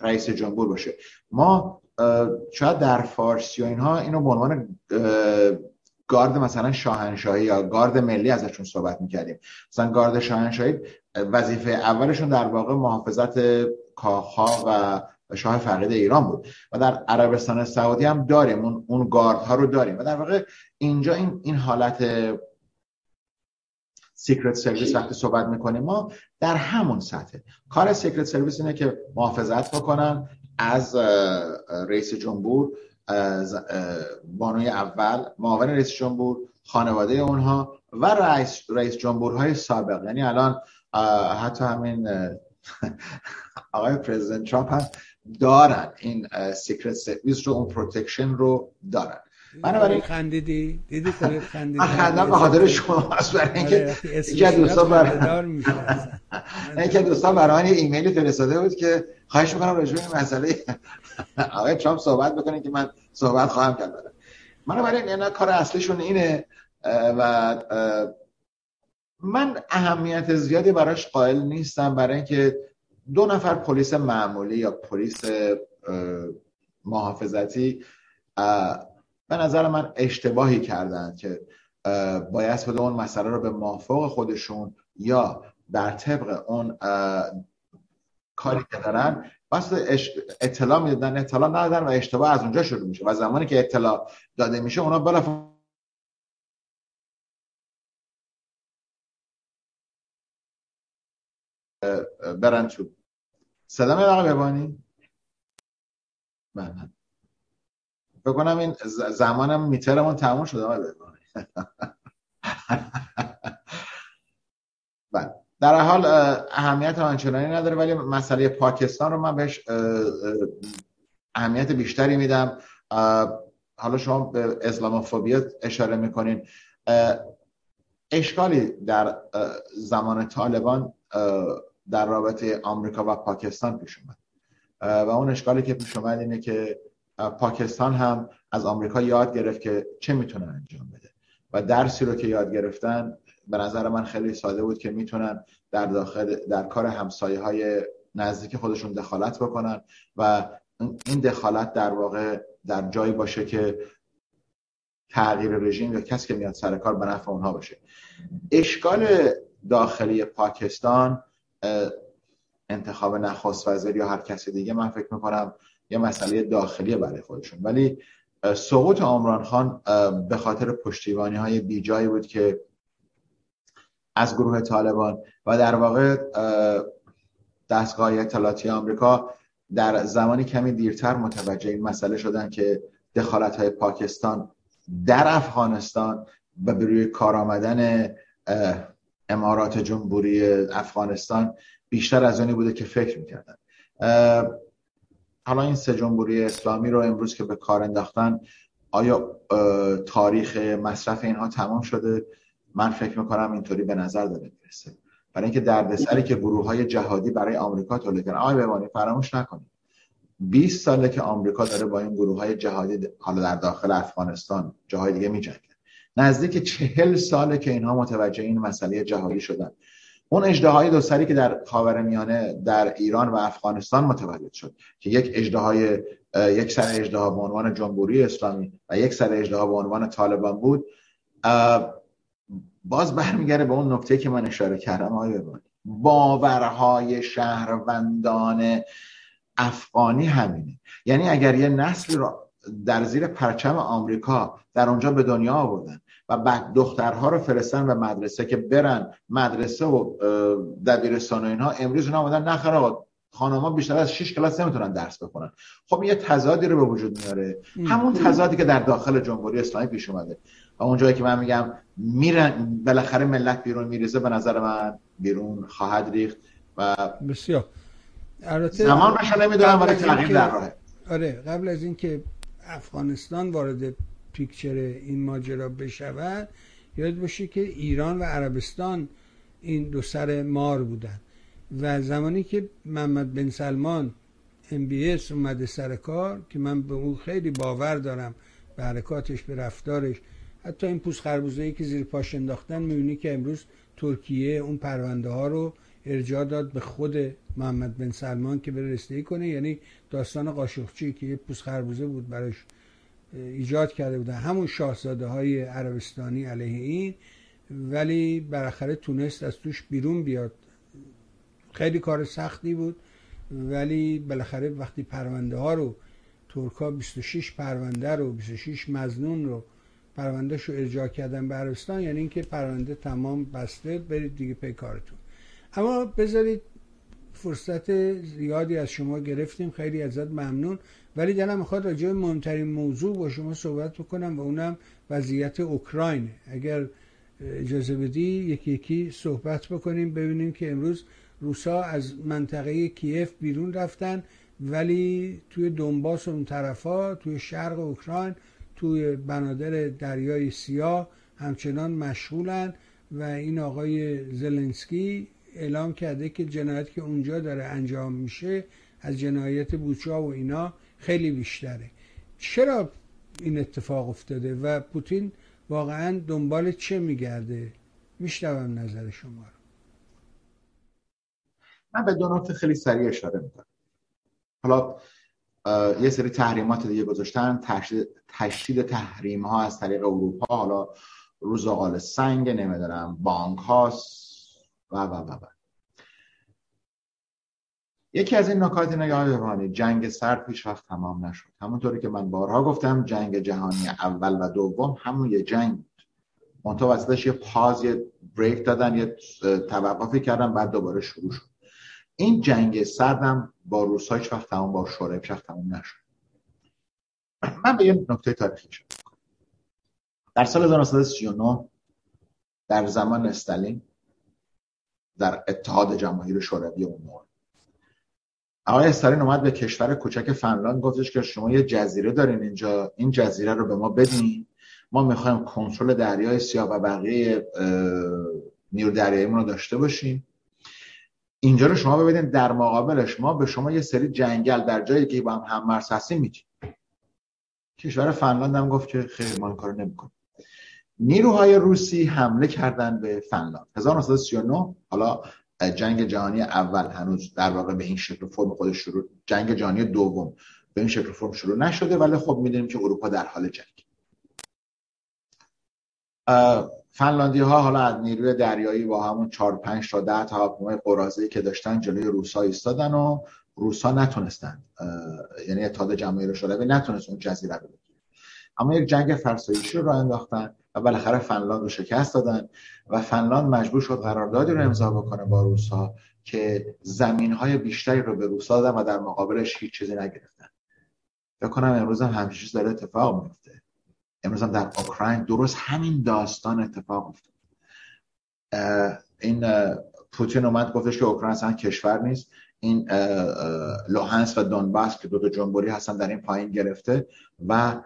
رئیس جمهور باشه. ما شاید در فارسی و اینها اینو به عنوان گارد مثلا شاهنشاهی یا گارد ملی ازشون صحبت میکردیم. مثلا گارد شاهنشاهی وظیفه اولشون در واقع محافظت کاخها و شاه فقید ایران بود و در عربستان سعودی هم داریم اون اون گارد ها رو داریم و در واقع اینجا این این حالت سیکرت سرویس وقتی صحبت میکنیم ما در همون سطحه. کار سیکرت سرویس اینه که محافظت بکنن از رئیس جمهور، بانوی اول، معاون رئیس جمهور، خانواده اونها و رئیس رئیس جمهورهای سابق. یعنی الان حتی همین آقای پرزیدنت ترامپ هم دارن این سیکرت سرویس رو، اون پروتکشن رو دارن. بنابراین خندیدی دیدی طرف خندیدی خنده به خاطر شما است، برای اینکه یکی دوستا برادر میشه اینکه دوستا برای من ایمیلی فرستاده بود که خواهش می‌کنم راجع به این مسئله آقای ترامپ صحبت بکنید که من صحبت خواهم کرد. بنابراین اینا کار اصلیشون اینه و من اهمیت زیادی براش قائل نیستم، برای اینکه دو نفر پلیس معمولی یا پلیس محافظتی به نظر من اشتباهی کردن که باید بوده اون مسئله رو به مافوق خودشون یا بر طبق اون کاری که دارن بس اطلاع میدادن، اطلاع ندادن و اشتباه از اونجا شروع میشه و زمانی که اطلاع داده میشه اونا بالا برن. چون صدام دقیقه ببانی؟ بله فکر کنم این زمانم میترمون تموم شده آقای بهرام. بله در حال اهمیت آنچنانی نداره، ولی مسئله پاکستان رو من بهش اهمیت بیشتری میدم. حالا شما به اسلاموفوبیا اشاره میکنین، اشکالی در زمان طالبان در رابطه آمریکا و پاکستان پیش اومد و اون اشکالی که پیش اومد اینه که پاکستان هم از آمریکا یاد گرفت که چه میتونه انجام بده و درسی رو که یاد گرفتن به نظر من خیلی ساده بود که میتونن در داخل در کار همسایه‌های نزدیک خودشون دخالت بکنن و این دخالت در واقع در جایی باشه که تغییر رژیم یا کسی که میاد سر کار به نفع اونها باشه. اشکال داخلی پاکستان انتخاب نخست وزیر یا هر کسی دیگه من فکر میکنم یه مسئله داخلی برای خودشون، ولی سقوط عمران خان به خاطر پشتیبانی های بی جایی بود که از گروه طالبان و در واقع دستگاه اطلاعاتی آمریکا در زمانی کمی دیرتر متوجه این مسئله شدن که دخالت های پاکستان در افغانستان و بروی کار آمدن امارات جمهوری افغانستان بیشتر از اونی بوده که فکر میکردن. حالا این سه جمهوری اسلامی رو امروز که به کار انداختن آیا تاریخ مصرف اینها تمام شده؟ من فکر میکنم اینطوری به نظر داره میرسه، برای اینکه دردسری که گروه‌های جهادی برای آمریکا تولید کردن. آقای بهبانی فراموش نکنید بیست ساله که آمریکا داره با این گروه‌های جهادی حالا در داخل افغانستان جاهای دیگه می‌جنگه، نزدیک چهل ساله که اینها متوجه این مسئله جهادی شدن. اون اژدهای دو سری که در خاورمیانه در ایران و افغانستان متولد شد که یک اژدهای یک سر اژدها به عنوان جمهوری اسلامی و یک سر اژدها به عنوان طالبان بود، باز برمیگره به اون نکته که من اشاره کردم آقای بهبانی. باورهای شهروندان افغانی همینه، یعنی اگر یه نسل رو در زیر پرچم آمریکا در اونجا به دنیا آوردن و بعد دخترها رو فرستن به مدرسه که برن مدرسه و دبیرستان و اینها، امروز اونها آمدن نخره خانم‌ها بیشتر از شش کلاس نمیتونن درس بخونن. خب یه تضادی رو به وجود میاره، همون تضادی که در داخل جمهوری اسلامی پیش اومده و اونجایی که من میگم میرن بالاخره ملت بیرون میریزه، به نظر من بیرون خواهد ریخت و بسیار البته زمان بشه نمیدونم ولی تغییر در راهه. آره قبل از اینکه افغانستان وارد پیکچر این ماجرا بشود یاد باشه که ایران و عربستان این دو سر مار بودن و زمانی که محمد بن سلمان ام بی اس اومده سر کار که من به اون خیلی باور دارم به حرکاتش به رفتارش، حتی این پوست خربوزه‌ای که زیر پاش انداختن می‌بینی که امروز ترکیه اون پرونده ها رو ارجاع داد به خود محمد بن سلمان که بره رسیدگی کنه، یعنی داستان قاشقچی که یه پوست خربوزه بود براش ایجاد کرده بودن همون شاهزاده های عربستانی علیه این، ولی بالاخره تونست از توش بیرون بیاد. خیلی کار سختی بود ولی بالاخره وقتی پرونده ها رو ترکا بیست و شش پرونده رو بیست و شش مظنون رو پروندهش رو ارجاع کردن به عربستان، یعنی اینکه پرونده تمام بسته برید دیگه پی کارتون. اما بذارید فرصت زیادی از شما گرفتیم، خیلی ازت ممنون، ولی دلم میخواد راجع به مهمترین موضوع با شما صحبت بکنم و اونم وضعیت اوکراین. اگر اجازه بدی یکی یکی صحبت بکنیم ببینیم که امروز روسا از منطقه کیف بیرون رفتن ولی توی دونباس اون طرفا توی شرق اوکراین توی بنادر دریای سیاه همچنان مشغولن و این آقای زلنسکی اعلام کرده که جنایت که اونجا داره انجام میشه از جنایت بوچا و اینا خیلی بیشتره. چرا این اتفاق افتاده و پوتین واقعا دنبال چه میگرده؟ میشنوم نظر شما رو. من به دو نکته خیلی سریع اشاره میکنم. حالا یه سری تحریمات دیگه گذاشتن، تشدید تحریم ها از طریق اروپا، حالا روزغال سنگ نمیدارم بانک هاست و و و و یکی از این نکات نگاهی روانی جنگ سرد پیش وقت تمام نشد. همونطوری که من بارها گفتم جنگ جهانی اول و دوم همون یه جنگ بود، منطقه وسطش یه پاز یه بریک دادن یه توقفی کردن بعد دوباره شروع شد. این جنگ سردم با روس‌ها هیچ وقت تمام با شوروی هیچ وقت تمام نشد. من به یه نکته تاریخی شد. در سال هزار و نهصد و سی و نه در زمان استالین در اتحاد جماهیر شوروی اون موقع آقای استالین اومد به کشور کوچک فنلاند گفتش که شما یه جزیره دارین اینجا، این جزیره رو به ما بدین، ما میخوایم کنترل دریای سیاه و بقیه نیرو دریاییمون رو داشته باشیم، اینجا رو شما ببینید، در مقابلش ما به شما یه سری جنگل در جایی که با هم هممرز هستیم میدیم. کشور فنلاند هم گفت که خیر ما این کارو نمی‌کنیم. نیروهای روسی حمله کردن به فنلاند. هزار و نهصد و سی و نه حالا جنگ جهانی اول هنوز در واقع به این شکل فرم خودش شروع، جنگ جهانی دوم به این شکل فرم شروع نشده، ولی خب می‌دونیم که اروپا در حال جنگ. فنلاندی‌ها حالا از نیروی دریایی با همون چهار پنج تا ده تا هواپیمای قراضه‌ای که داشتن جلوی روس‌ها ایستادن و روس‌ها نتونستن، یعنی اتحاد جماهیر شوروی نتونست اون جزیره رو بگیره، اما یک جنگ فرسایشی رو راه انداختن و بالاخره فنلاند رو شکست دادن و فنلاند مجبور شد قراردادی رو امضا بکنه با روس‌ها که زمین‌های بیشتری رو به روس‌ها دادن و در مقابلش هیچ چیزی نگرفتن. فکر کنم امروز هم همین چیز داره اتفاق میفته. امروز هم در اوکراین درست همین داستان اتفاق افتاد. این پوتین اومد گفتش که اوکراین اصلا کشور نیست، این لوهانس و دونباس که دو تا جمهوری هستن در این پایین گرفته و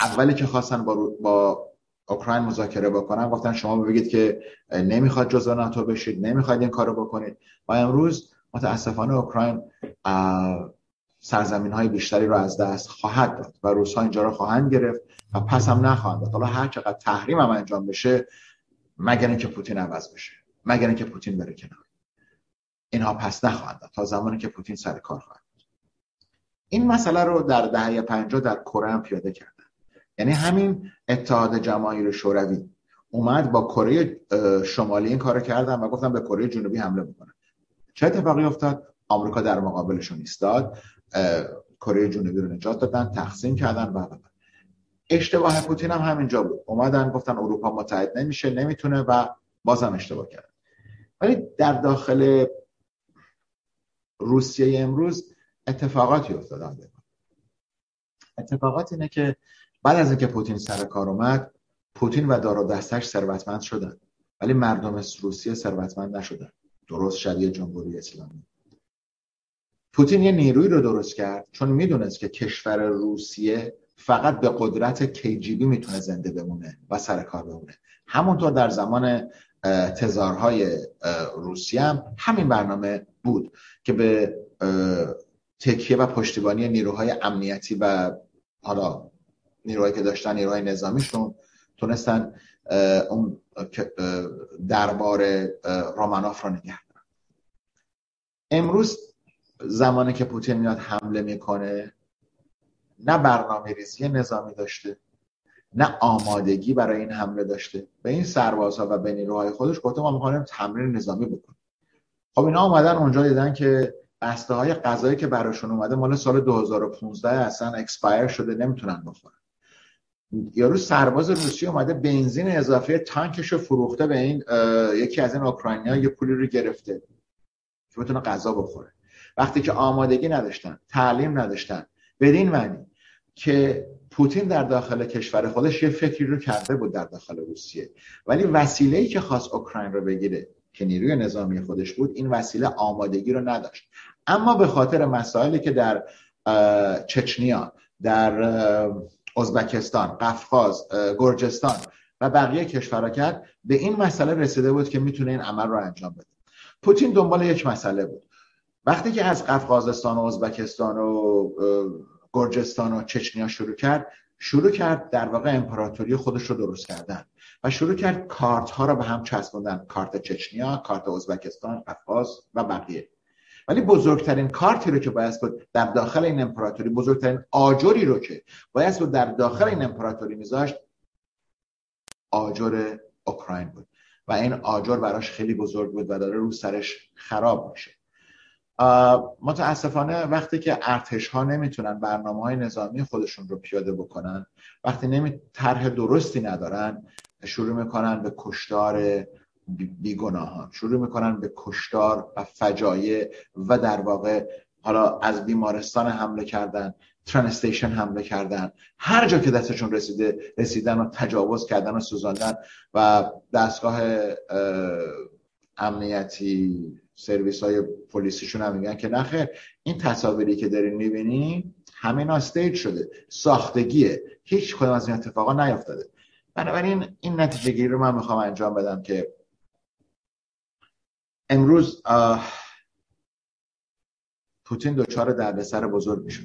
اولی که خواستن با, با اوکراین مذاکره بکنن گفتن شما بگید که نمیخواد جزء ناتو بشید، نمیخواد این کارو بکنید، و امروز متاسفانه اوکراین سرزمین‌های بیشتری رو از دست خواهد داد و روس‌ها اینجا رو خواهند گرفت و پس هم نخواهند داد. حالا هر چقدر تحریم هم انجام بشه، مگر اینکه پوتین عوض بشه، مگر اینکه پوتین بره کنار، اینها پس نخواهند داد تا زمانی که پوتین سر کار خواهد بود. این مسئله رو در دهه پنجاه در کره هم پیاده کردن. یعنی همین اتحاد جماهیر شوروی اومد با کره شمالی این کارو کردن و گفتن به کره جنوبی حمله بکنن. چه اتفاقی افتاد؟ آمریکا در مقابلشون ایستاد، کره جنوبی رو نجات دادن، تقسیم کردن و و اشتباه پوتین هم همینجا بود. اومدن گفتن اروپا متحد نمیشه، نمیتونه و بازم اشتباه کردن. ولی در داخل روسیه امروز اتفاقاتی افتاده. اتفاقات اینه که بعد از اینکه پوتین سر کار اومد، پوتین و دار و دستش ثروتمند شدن، ولی مردم روسیه ثروتمند نشدن. درست شبیه جمهوری اسلامی. پوتین یه نیروی رو درست کرد چون میدونست که کشور روسیه فقط به قدرت کی جی بی میتونه زنده بمونه و سر کار بمونه. همونطور در زمان تزارهای روسیه هم همین برنامه بود که به تکیه و پشتیبانی نیروهای امنیتی و حالا نیروهایی که داشتن، نیروهای نظامیشون، تونستن اون دربار رومانوف رو نگه دارن. امروز زمانی که پوتین میاد حمله میکنه، نه برنامه ریزی نظامی داشته، نه آمادگی برای این حمله داشته. به این سربازها و به نیروهای خودش گفته ما میخوایم تمرین نظامی بکنیم. خب اینا اومدن اونجا دیدن که بسته های غذایی که براشون اومده مال سال دو هزار و پانزده اصلا اکسپایر شده، نمیتونن بخورن. یارو سرباز روسی اومده بنزین اضافه تانکشو فروخته به این یکی از این اوکراینی‌ها، یه پولی رو گرفته که بتونه غذا بخوره. وقتی که آمادگی نداشتن، تعلیم نداشتن، بدین معنی که پوتین در داخل کشور خودش یه فکری رو کرده بود در داخل روسیه، ولی وسیله‌ای که خواست اوکراین رو بگیره که نیروی نظامی خودش بود، این وسیله آمادگی رو نداشت. اما به خاطر مسائلی که در چچنیا، در ازبکستان، قفقاز، گرجستان و بقیه کشورها کرد، به این مسئله رسیده بود که میتونه این عمل رو انجام بده. پوتین دنبال یک مسئله بود. وقتی که از قفقازستان و ازبکستان و گرجستان و چچنیا شروع کرد، شروع کرد در واقع امپراتوری خودش رو درست کردن و شروع کرد کارت ها رو به هم چسبوندن، کارت چچنیا، کارت ازبکستان، قفقاز و بقیه. ولی بزرگترین کارتی رو که باید بود در داخل این امپراتوری، بزرگترین آجری رو که باید بود در داخل این امپراتوری میذاشت، آجر اوکراین بود و این آجر براش خیلی بزرگ بود و داره رو سرش خراب میشه. متاسفانه وقتی که ارتش ها نمیتونن برنامه‌های نظامی خودشون رو پیاده بکنن، وقتی نمی طرح درستی ندارن، شروع میکنن به کشتار بیگناهان، شروع میکنن به کشتار و فجایع و در واقع حالا از بیمارستان حمله کردن، ترن استیشن حمله کردن، هر جا که دستشون رسیده رسیدن و تجاوز کردن و سوزاندن و دستگاه امنیتی سرویس های پلیسیشون هم میگن که نخیر، این تصاویری که دارین میبینین همه اینا استیج شده، ساختگیه، هیچ کدوم از این اتفاقا نیافتاده. بنابراین این نتیجه گیری رو من میخوام انجام بدم که امروز پوتین دوچار دردسر بزرگ میشه.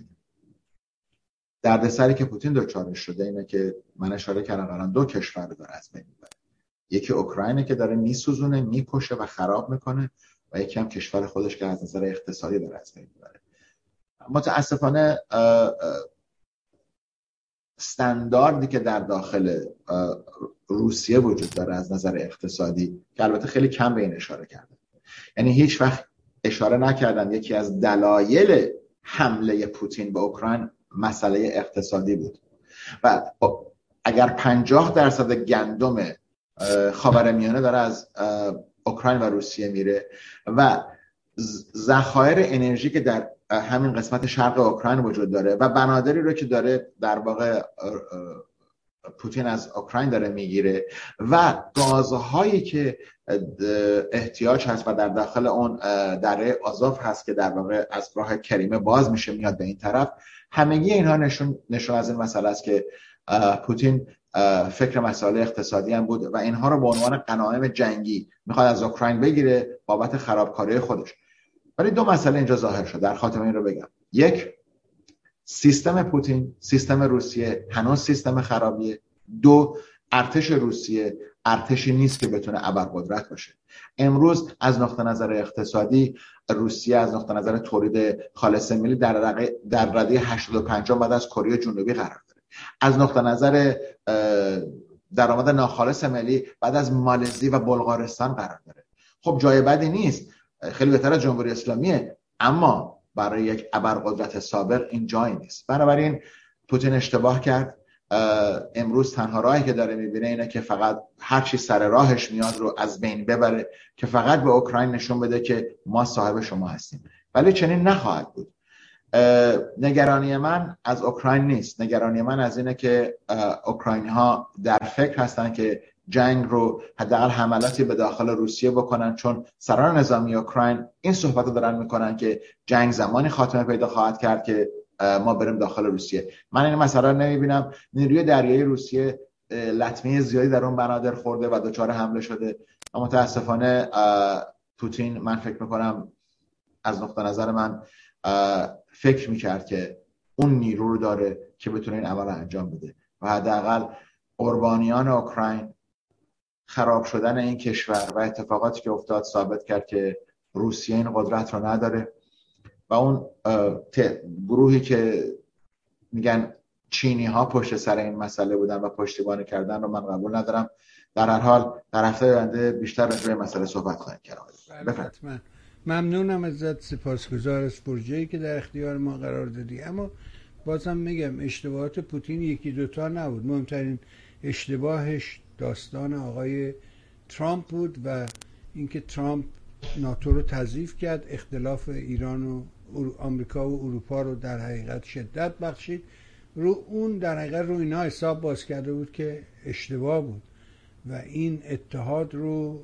دردسری که پوتین دوچارش شده اینه که من اشاره کردم الان دو کشور داره از بین میبره، یکی اوکراینه که داره میسوزونه، میکشه و خراب میکنه، و یکی هم کشور خودش که از نظر اقتصادی داره از بین میبره. متاسفانه استانداردی که در داخل روسیه وجود داره از نظر اقتصادی که البته خیلی کم به این اشاره کردن، یعنی هیچ وقت اشاره نکردن یکی از دلایل حمله پوتین به اوکراین مسئله اقتصادی بود و اگر پنجاه درصد گندم خاورمیانه داره از اوکراین و روسیه میره و ذخایر انرژی که در همین قسمت شرق اوکراین وجود داره و بنادری رو که داره در واقع پوتین از اوکراین داره میگیره و گازهایی که احتیاج هست و در داخل اون دره آزوف هست که در واقع از راه کریمه باز میشه میاد به این طرف، همگی اینها نشون نشون از این مسئله است که پوتین فکر مسائل اقتصادی هم بود و اینها رو به عنوان غنایم جنگی میخواد از اوکراین بگیره بابت خرابکاری خودش. ولی دو مسئله اینجا ظاهر شد، در خاتمه این رو بگم. یک، سیستم پوتین، سیستم روسیه هنوز سیستم خرابیه. دو، ارتش روسیه ارتشی نیست که بتونه ابرقدرت باشه. امروز از نقطه نظر اقتصادی روسیه از نقطه نظر تولید خالص ملی در در رده هشتاد و پنج بعد از کره جنوبی قرار داره. از نقطه نظر درآمد ناخالص ملی بعد از مالزی و بلغارستان قرار داره. خب جای بدی نیست، خیلی بهتر از جمهوری اسلامیه، اما برای یک ابرقدرت سابق این جایی نیست. بنابراین پوتین اشتباه کرد. امروز تنها راهی که داره میبینه اینه که فقط هر چی سر راهش میاد رو از بین ببره که فقط به اوکراین نشون بده که ما صاحب شما هستیم، ولی چنین نخواهد بود. نگرانی من از اوکراین نیست، نگرانی من از اینه که اوکراینی ها در فکر هستن که جنگ رو حداقل حملاتی به داخل روسیه بکنن، چون سران نظامی اوکراین این صحبت رو دارن میکنن که جنگ زمانی خاتمه پیدا خواهد کرد که ما بریم داخل روسیه. من این مسئله رو نمیبینم. نیروی دریایی روسیه لطمه زیادی در اون بنادر خورده و دچار حمله شده. اما متاسفانه پوتین، من فکر میکنم، از نقطه نظر من فکر میکرد که اون نیرو رو داره که بتونه این عمل رو انجام بده و حداقل قربانیان اوکراین، خراب شدن این کشور و اتفاقاتی که افتاد ثابت کرد که روسیه این قدرت رو نداره و اون گروهی که میگن چینی ها پشت سر این مسئله بودن و پشتیبانی کردن رو من قبول ندارم. در هر حال در هفته آینده بیشتر راجع به مسئله صحبت خواهیم کرد. بفرمایید. ممنونم ازت، سپاسگزار از فرجه‌ای که در اختیار ما قرار دادی. اما بازم میگم اشتباهات پوتین یکی دوتا نبود، مهمترین اشتباهش داستان آقای ترامپ بود و اینکه ترامپ ناتو رو تضعیف کرد، اختلاف ایران و آمریکا و اروپا رو در حقیقت شدت بخشید. رو اون در حقیقت رو اینا حساب باز کرده بود که اشتباه بود و این اتحاد رو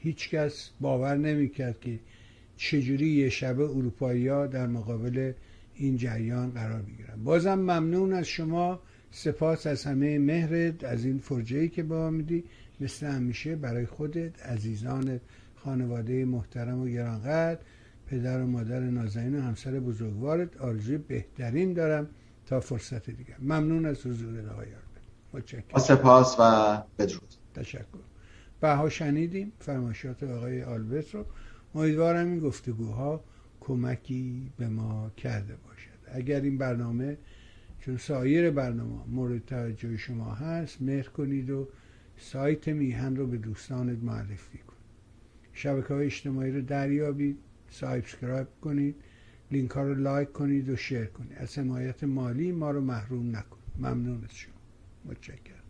هیچ کس باور نمی‌کرد که چجوری یه شبه اروپایی‌ها در مقابل این جریان قرار می‌گیرن. بازم ممنون از شما، سپاس از همه مهرت، از این فرجه‌ای که با ما میدی. مثل همیشه برای خودت، عزیزانت، خانواده محترم و گرانقدر، پدر و مادر نازنین و همسر بزرگوارت آرزوی بهترین دارم تا فرصت دیگر. ممنون از حضور آقای آربت، سپاس و بدرود. تشکر. بها شنیدیم فرمایشات آقای آلبرت رو. امیدوارم این گفتگوها کمکی به ما کرده باشد. اگر این برنامه چون سایر برنامه مورد توجه شما هست، مهر کنید و سایت میهن رو به دوستانت معرفی کنید. شبکه‌های اجتماعی رو دریابید، سابسکرایب کنید، لینک‌ها رو لایک کنید و شیر کنید. از حمایت مالی ما رو محروم نکنید. ممنون از شما. متشکرم.